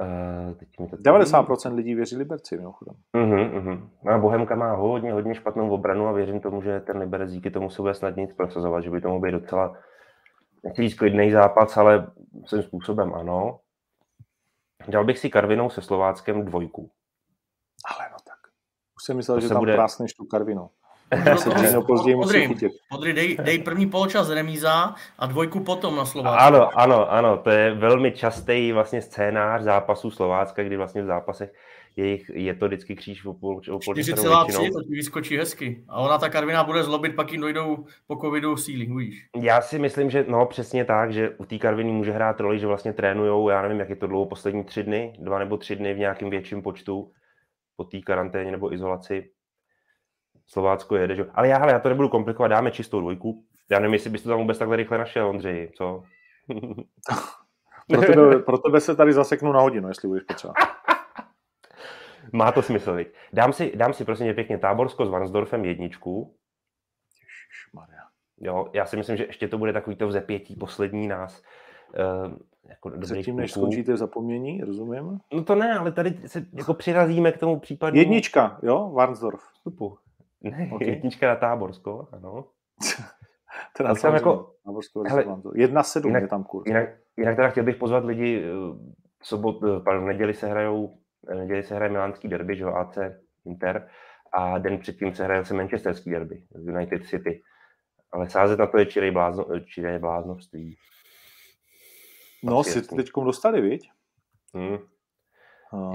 Uh, teď mi to devadesát procent lidí věří Liberci, mimochodem. Uh-huh, uh-huh. A Bohemka má hodně, hodně špatnou obranu a věřím tomu, že ten Liberec díky tomu se bude snadněji procesovat, že by tomu byl docela, nechci říct klidnej zápas, ale svým způsobem ano. Dal bych si Karvinou se Slováckem dvojku. Ale no tak. Už jsem myslel, to že tam bude... prásneš tu Karvinou. Podry, dej, dej první poločas remíza a dvojku potom na Slovácku. Ano, ano, ano, to je velmi častý vlastně scénář zápasů Slovácka, kdy vlastně v zápasech jejich, je to vždycky kříž o poločasovou většinou. čtyři celá tři, to ti vyskočí hezky. A ona ta Karviná bude zlobit, pak jim dojdou po covidu síly, víš. Já si myslím, že no přesně tak, že u té Karviny může hrát roli, že vlastně trénujou, já nevím, jak je to dlouho, poslední tři dny, dva nebo tři dny v nějakém větším počtu po té karanténě nebo izolaci. Slovácko jede, že? Ale já, hele, já to nebudu komplikovat, dáme čistou dvojku. Já nevím, jestli bys to tam vůbec takhle rychle našel, Ondřeji, co? pro, tebe, pro tebe se tady zaseknu na hodinu, jestli budeš potřeba. Má to smysl, viď? Dám si, dám si prosím pěkně Táborsko s Varnsdorfem jedničku. Ježišmarja. Jo, já si myslím, že ještě to bude takový to vzepětí poslední nás. Uh, jako Předtím, než skončíte v zapomnění, rozumím? No to ne, ale tady se jako přirazíme k tomu případu. Jednička, jo, Varnsdorf. Stupu. Ne, okay. Jednička na Táborsko, ano. Teda tam jako, Táborsko, hele, jedna sedm jinak, je tam kurz. Jinak, jinak teda chtěl bych pozvat lidi, v sobot, v neděli se hrajou, v neděli se hraje milánský derby, že jo, A C Inter, a den předtím se hraje se manchesterský derby, United City. Ale sázet na to je čirej blázno, bláznovství. No, si teďkom dostali, viď? Hmm.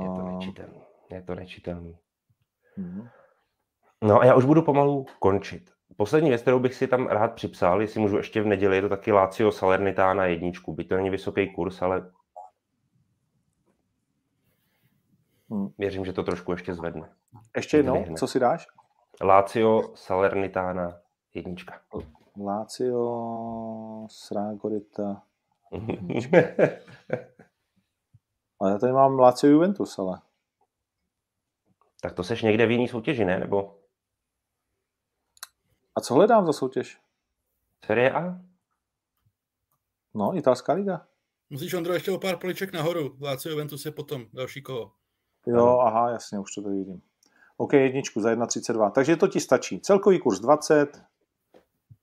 Je to nečitelný, je to nečitelný. Hmm. No a já už budu pomalu končit. Poslední věc, kterou bych si tam rád připsal, jestli můžu ještě v neděli, je to taky Lazio Salernitana jedničku. Byť to není vysoký kurz, ale věřím, že to trošku ještě zvedne. Ještě jednou, co si dáš? Lazio Salernitana jednička. Lazio Sragorita jednička. Ale já tady mám Lazio Juventus, ale... Tak to seš někde v jiný soutěži, ne? Nebo... A co hledám za soutěž? Serie A? No, italská liga. Musíš, Ondro, ještě o pár poliček nahoru. Lazio Juventus je potom další koho. Jo, aha, jasně, už to tady vidím. OK, jedničku za jedna třicet dva. Takže to ti stačí. Celkový kurz dvacet.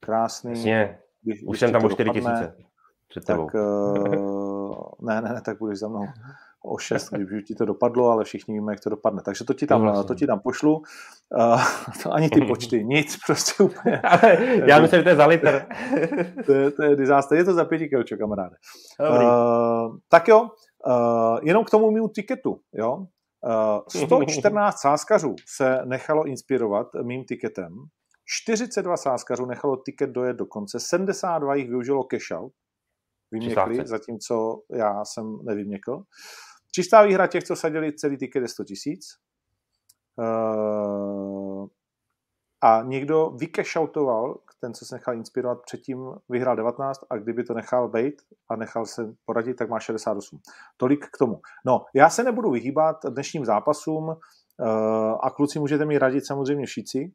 Krásný. Jasně, když, už když jsem tam o čtyři tisíce. Před tebou. Tak, ne, ne, ne, tak budeš za mnou. O šest, kdyby ti to dopadlo, ale všichni víme, jak to dopadne. Takže to ti tam, no vlastně. to ti tam pošlu. Uh, to ani ty počty, nic, prostě úplně. Ale já myslím, že to je za liter. To je, to je disaster. Je to za pěti kilčů, kamaráde. Uh, tak jo, uh, jenom k tomu mým tiketu, jo. Uh, sto čtrnáct sázkařů se nechalo inspirovat mým tiketem. čtyřicet dva sázkařů nechalo tiket dojet do konce. sedmdesát dva jich využilo cash-out. Vyměkli, zatímco já jsem nevyměkl. Čistá výhra těch, co sadili celý tiket, je sto tisíc. Uh, a někdo vykešautoval, ten, co se nechal inspirovat, předtím vyhrál devatenáct a kdyby to nechal bejt a nechal se poradit, tak má šedesát osm. Tolik k tomu. No, já se nebudu vyhýbat dnešním zápasům uh, a kluci můžete mi radit samozřejmě všichni.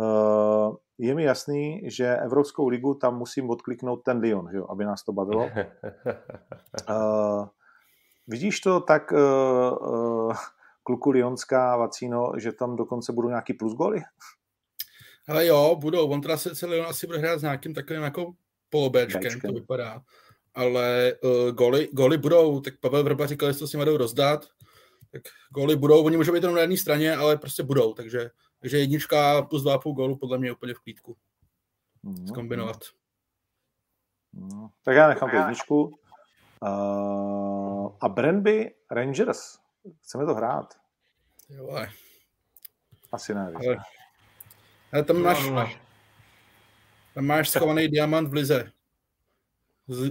Uh, je mi jasný, že Evropskou ligu tam musím odkliknout ten Lyon, že jo, aby nás to bavilo. Uh, vidíš to tak, uh, uh, kluku Lyonská, Vacino, že tam dokonce budou nějaký plusgoly? Ale jo, budou. On teda se Lyon asi bude hrát s nějakým takovým jako polobéčkem, to vypadá. Ale uh, goly, goly budou, tak Pavel Vrba říkal, že to s nimi jdou rozdat. Tak goly budou, oni můžou být jenom na jedné straně, ale prostě budou, takže Takže jednička plus dva půl gólu podle mě je úplně v klídku. Zkombinovat. No, tak já nechám tu jedničku. Uh, a Brøndby Rangers. Chceme to hrát. Jo, ale... Asi ne. Ale... Ale tam, máš, no, no. tam máš schovaný diamant v lize.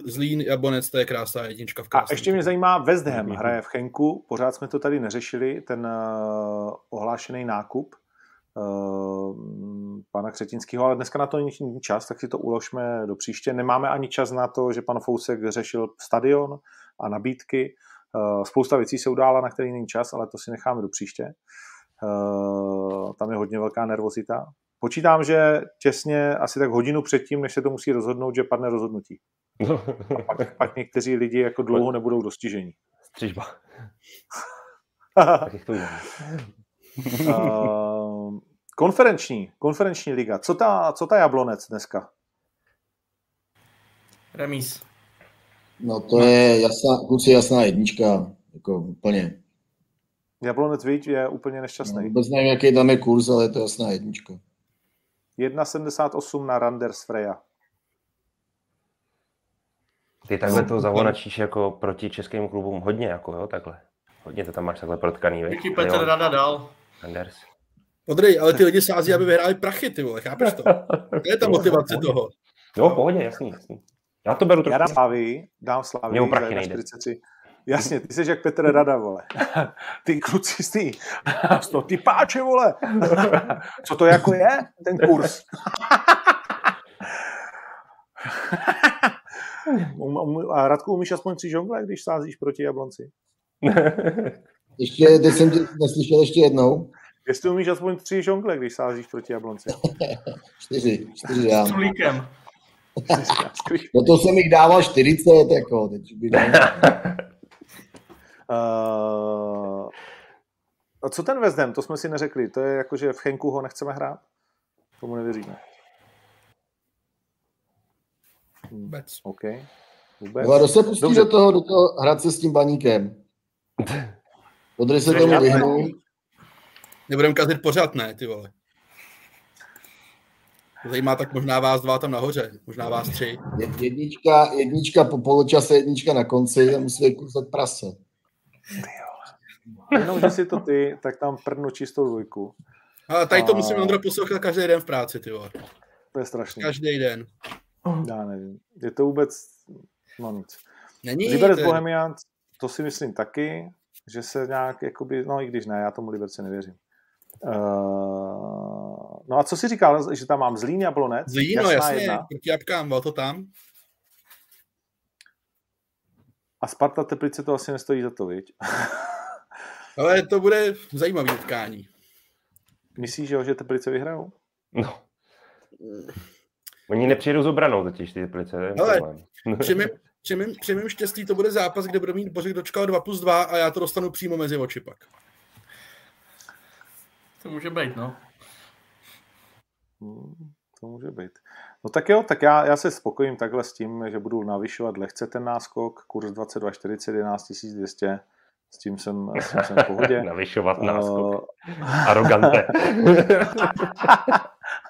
Zlín Jablonec, to je krásná jednička v krásném. A ještě mě zajímá, West Ham hraje v Henku. Pořád jsme to tady neřešili, ten uh, ohlášený nákup pana Křetinského, ale dneska na to není čas, tak si to uložme do příště. Nemáme ani čas na to, že pan Fousek řešil stadion a nabídky. Spousta věcí se udála, na který není čas, ale to si necháme do příště. Tam je hodně velká nervozita. Počítám, že těsně asi tak hodinu předtím, než se to musí rozhodnout, že padne rozhodnutí. A pak, pak někteří lidi jako dlouho nebudou dostiženi. Střižba. Tak to uh, konferenční, konferenční liga. Co ta, co ta Jablonec dneska? Remíz. No to je jasná, kluci, jasná jednička, jako úplně. Jablonec víc je úplně nešťastný. No, vůbec nevím, jaký tam je kurz, ale je to jasná jednička. jedna sedmdesát osm na Randers Freja. Ty takhle to zavonačíš jako proti českým klubům hodně, jako jo, takhle. Hodně to tam máš takhle protkaný, vej. Jaký Petr Rada dal. Randers. Podrej, ale ty lidi sází, aby vyhráli prachy, ty vole, chápeš to? To je ta motivace toho. Jo, pohodě, jasný, jasný. Já to beru trošku. Já dám Slavii, dám Slavii za čtyřicet tři. Jasně, ty jsi jak Petr Rada, vole. Ty kluci z ty, z toho ty páče, vole. Co to jako je, ten kurz? A Radku, umíš aspoň tři žongle, když sázíš proti Jablonci? Ještě, teď jsem tě neslyšel ještě jednou. Jestli umíš aspoň tři žongle, když sázíš proti Jablonci. čtyři, čtyři dám. S trulíkem. No to jsem jich dával čtyřicet, jako. Teď by Uh, a co ten Vezdem? To jsme si neřekli. To je jako, že v Henku ho nechceme hrát? Tomu nevěříme. Vůbec. OK. Vůbec. No, kdo se pustí do toho, do toho hrát se s tím Baníkem? Podry se tomu vyhnou. Nebudem kazit pořád, ne, ty vole. Zajímá tak možná vás dva tam nahoře, možná vás tři. Jednička, jednička po poločase, jednička na konci a musí kurzat prase. Jenom, že si to ty, tak tam prdnu čistou dvojku. Ale tady to a... musím Ondra poslouchat každý den v práci, ty vole. To je strašný. Každý den. Já nevím. Je to vůbec, no nic. Není. Liberec Bohemian, to si myslím taky, že se nějak, jakoby, no i když ne, já tomu Liberci nevěřím. Uh... No a co jsi říkal, že tam mám Zlín Jablonec? Zlín, no jasně, proti Jabkám, bylo to tam. A Sparta Teplice to asi nestojí za to, viď? Ale to bude zajímavý utkání. Myslíš, že Teplice vyhrajou? No. Oni nepřijedou s obranou totiž, ty Teplice. Ne? Ale při mým štěstí to bude zápas, kde bude mít Bořek Dočkal dva plus dva a já to dostanu přímo mezi oči pak. To může být, no. Hmm, to může být. No tak jo, tak já, já se spokojím takhle s tím, že budu navyšovat lehce ten náskok, kurz dvacet dva čtyřicet, jedenáct tisíc dvě stě, s tím jsem, s tím jsem v pohodě. Navyšovat náskok. Arogante.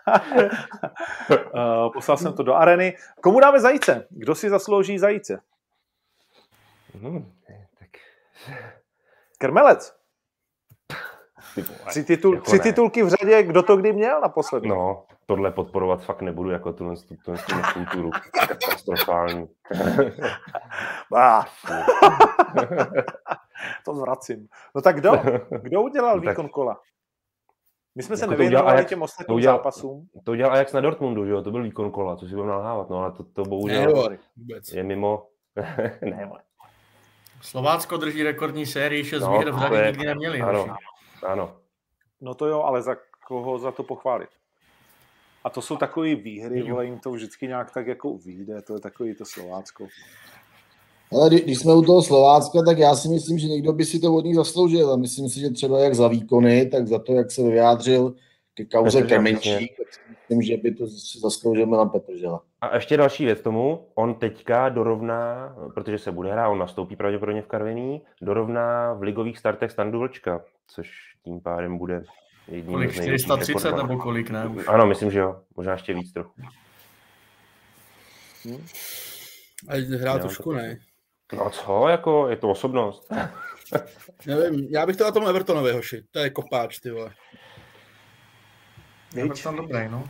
uh, poslal jsem to do areny. Komu dáme zajíce? Kdo si zaslouží zajíce? Hmm, tak... Krmelec. Tři, titul, jako tři titulky v řadě, kdo to kdy měl naposledy. No, tohle podporovat fakt nebudu, jako tuhle kulturu. Katastrofální. To zvracím. No tak kdo? Kdo udělal tak, výkon kola? My jsme jako se nevěnovali těm ostatním zápasům. To udělal Ajax na Dortmundu, že jo? To byl výkon kola, co si budeme nalhávat. No ale to, to bohužel je mimo. Ne, vole. Slovácko drží rekordní sérii, šest no, výher v řadě nikdy neměli. Ano. Ano. No to jo, ale za koho za to pochválit? A to jsou takové výhry, vole, jim to vždycky nějak tak jako vyjde, to je takový to Slovácko. Ale když jsme u toho Slovácka, tak já si myslím, že někdo by si to od nich zasloužil. A myslím si, že třeba jak za výkony, tak za to, jak se vyjádřil ke kauze Krmenčík, tak si myslím, že by to zasloužil Milan Petržela. A ještě další věc tomu, on teďka dorovná, protože se bude hrát, on nastoupí pravděpodobně v Karviní, dorovná v ligových startech Standu Vlčka, což tím pádem bude jedním kolik, z největších čtyři sta třicet rekordů. Nebo kolik, ne? Ano, myslím, že jo. Možná ještě víc trochu. Hmm. A hrá trošku, ne? No co, jako, je to osobnost. Nevím, já bych to na tom Evertonovi, hoši. To je kopáč, ty vole. Everton dobrý, no.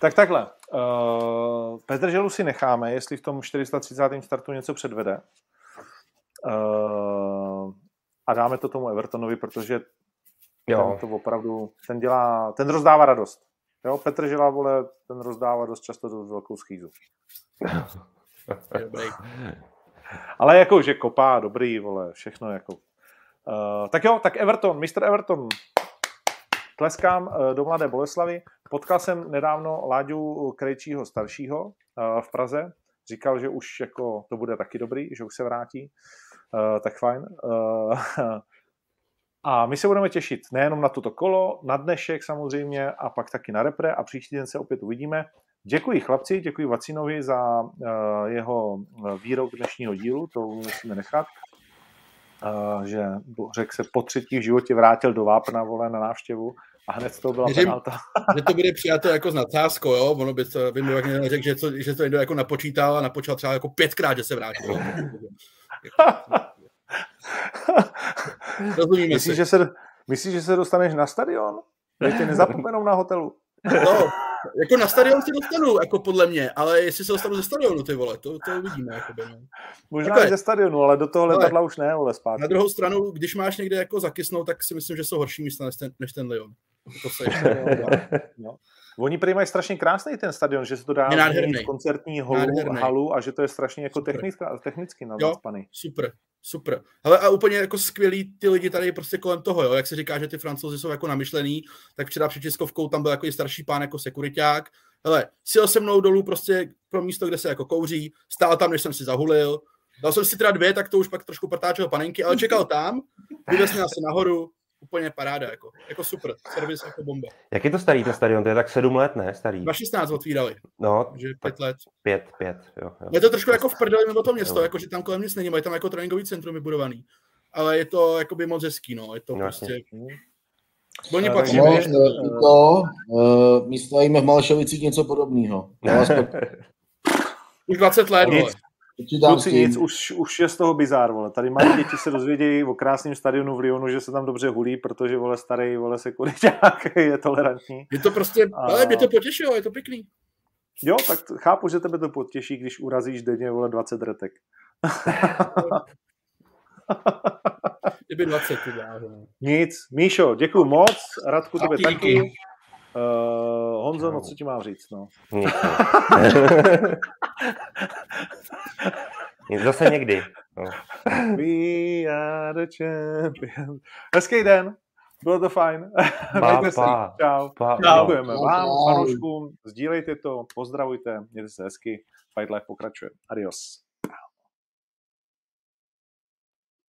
Tak takhle. Uh, Petrželu si necháme, jestli v tom čtyři sta třicátém startu něco předvede. Uh, A dáme to tomu Evertonovi, protože jo. Ten to opravdu, ten dělá, ten rozdává radost. Jo, Petržela, vole, ten rozdává dost často do velkou schýzu. Ale jako, že kopá, dobrý, vole, všechno jako. Uh, tak jo, tak Everton, mistr Everton. Tleskám uh, do Mladé Boleslavy. Potkal jsem nedávno Láďu Krejčího staršího uh, v Praze. Říkal, že už jako to bude taky dobrý, že už se vrátí. Uh, tak fajn. Uh, a my se budeme těšit nejenom na toto kolo, na dnešek samozřejmě a pak taky na repre a příští den se opět uvidíme. Děkuji chlapci, děkuji Vacinovi za uh, jeho výrok dnešního dílu, to musíme nechat. Uh, že Bořek se po třetí v životě vrátil do Vápna, vole, na návštěvu a hned z toho byla Měřím, penalta. Že to bude přijato jako s nadsázkou, jo? Ono by to, by mu jak řekl, že, to, že to někdo jako napočítal a napočal třeba jako pětkrát, že se vrátil. Rozumíme myslíš, si. Že se, myslíš, že se dostaneš na stadion? Když tě nezapomenou na hotelu. No, jako na stadion se dostanu, jako podle mě, ale jestli se dostanu ze stadionu, ty vole, to, to uvidíme. Jakoby, no. Možná jako ze stadionu, ale do toho letadla už ne, vole, zpátky. Na druhou stranu, když máš někde jako zakysnout, tak si myslím, že jsou horší místa než ten, než ten Lyon. To se ještě, no. Oni prý mají strašně krásný ten stadion, že se to dá v koncertní holu, halu a že to je strašně jako technická, technicky nadzpaný. Super, super. Hele, a úplně jako skvělí ty lidi tady prostě kolem toho, jo? Jak se říká, že ty Francouzi jsou jako namyšlený, tak včera před Českovkou tam byl jako i starší pán jako sekuriťák. Hele, sjel se mnou dolů prostě pro místo, kde se jako kouří, stál tam, než jsem si zahulil. Dal jsem si teda dvě, tak to už pak trošku partáčil panenky, ale čekal tam, vydesnil se nahoru. Úplně paráda, jako, jako super, servis jako bomba. Jak je to starý ten stadion? To je tak sedm let, ne? Starý. dva tisíce šestnáct otvírali, no, takže pět let. Pět, pět, jo. jo. Je to trošku jako v prdeli nebo to město, jako, že tam kolem nic není, mají tam jako tréninkový centrum vybudovaný, ale je to jakoby moc hezký, no, je to no, prostě... Bolně patří. No, to, uh, my stojíme v Malešovicích něco podobného. Už dvacet let, vole. Kluci nic, už, už je z toho bizár, vole. Tady malí děti se dozvědějí o krásném stadionu v Lyonu, že se tam dobře hulí, protože, vole, starý, vole, sekuriťák je tolerantní. Je to prostě, a... ale mě to potěšilo, je to pěkný. Jo, tak chápu, že tebe to potěší, když urazíš denně, vole, dvacet retek. Kdyby dvacet, ty dále. Nic. Míšo, děkuju moc. Radku, tebe díky. Taky. Uh, Honzo, no co ti mám říct, no? Zase někdy. No. We are the champions. Hezký den, bylo to fajn. Mějte se, čau. Děkujeme vám, fanouškům, sdílejte to, pozdravujte, mějte se hezky, Fight Life pokračuje. Adios.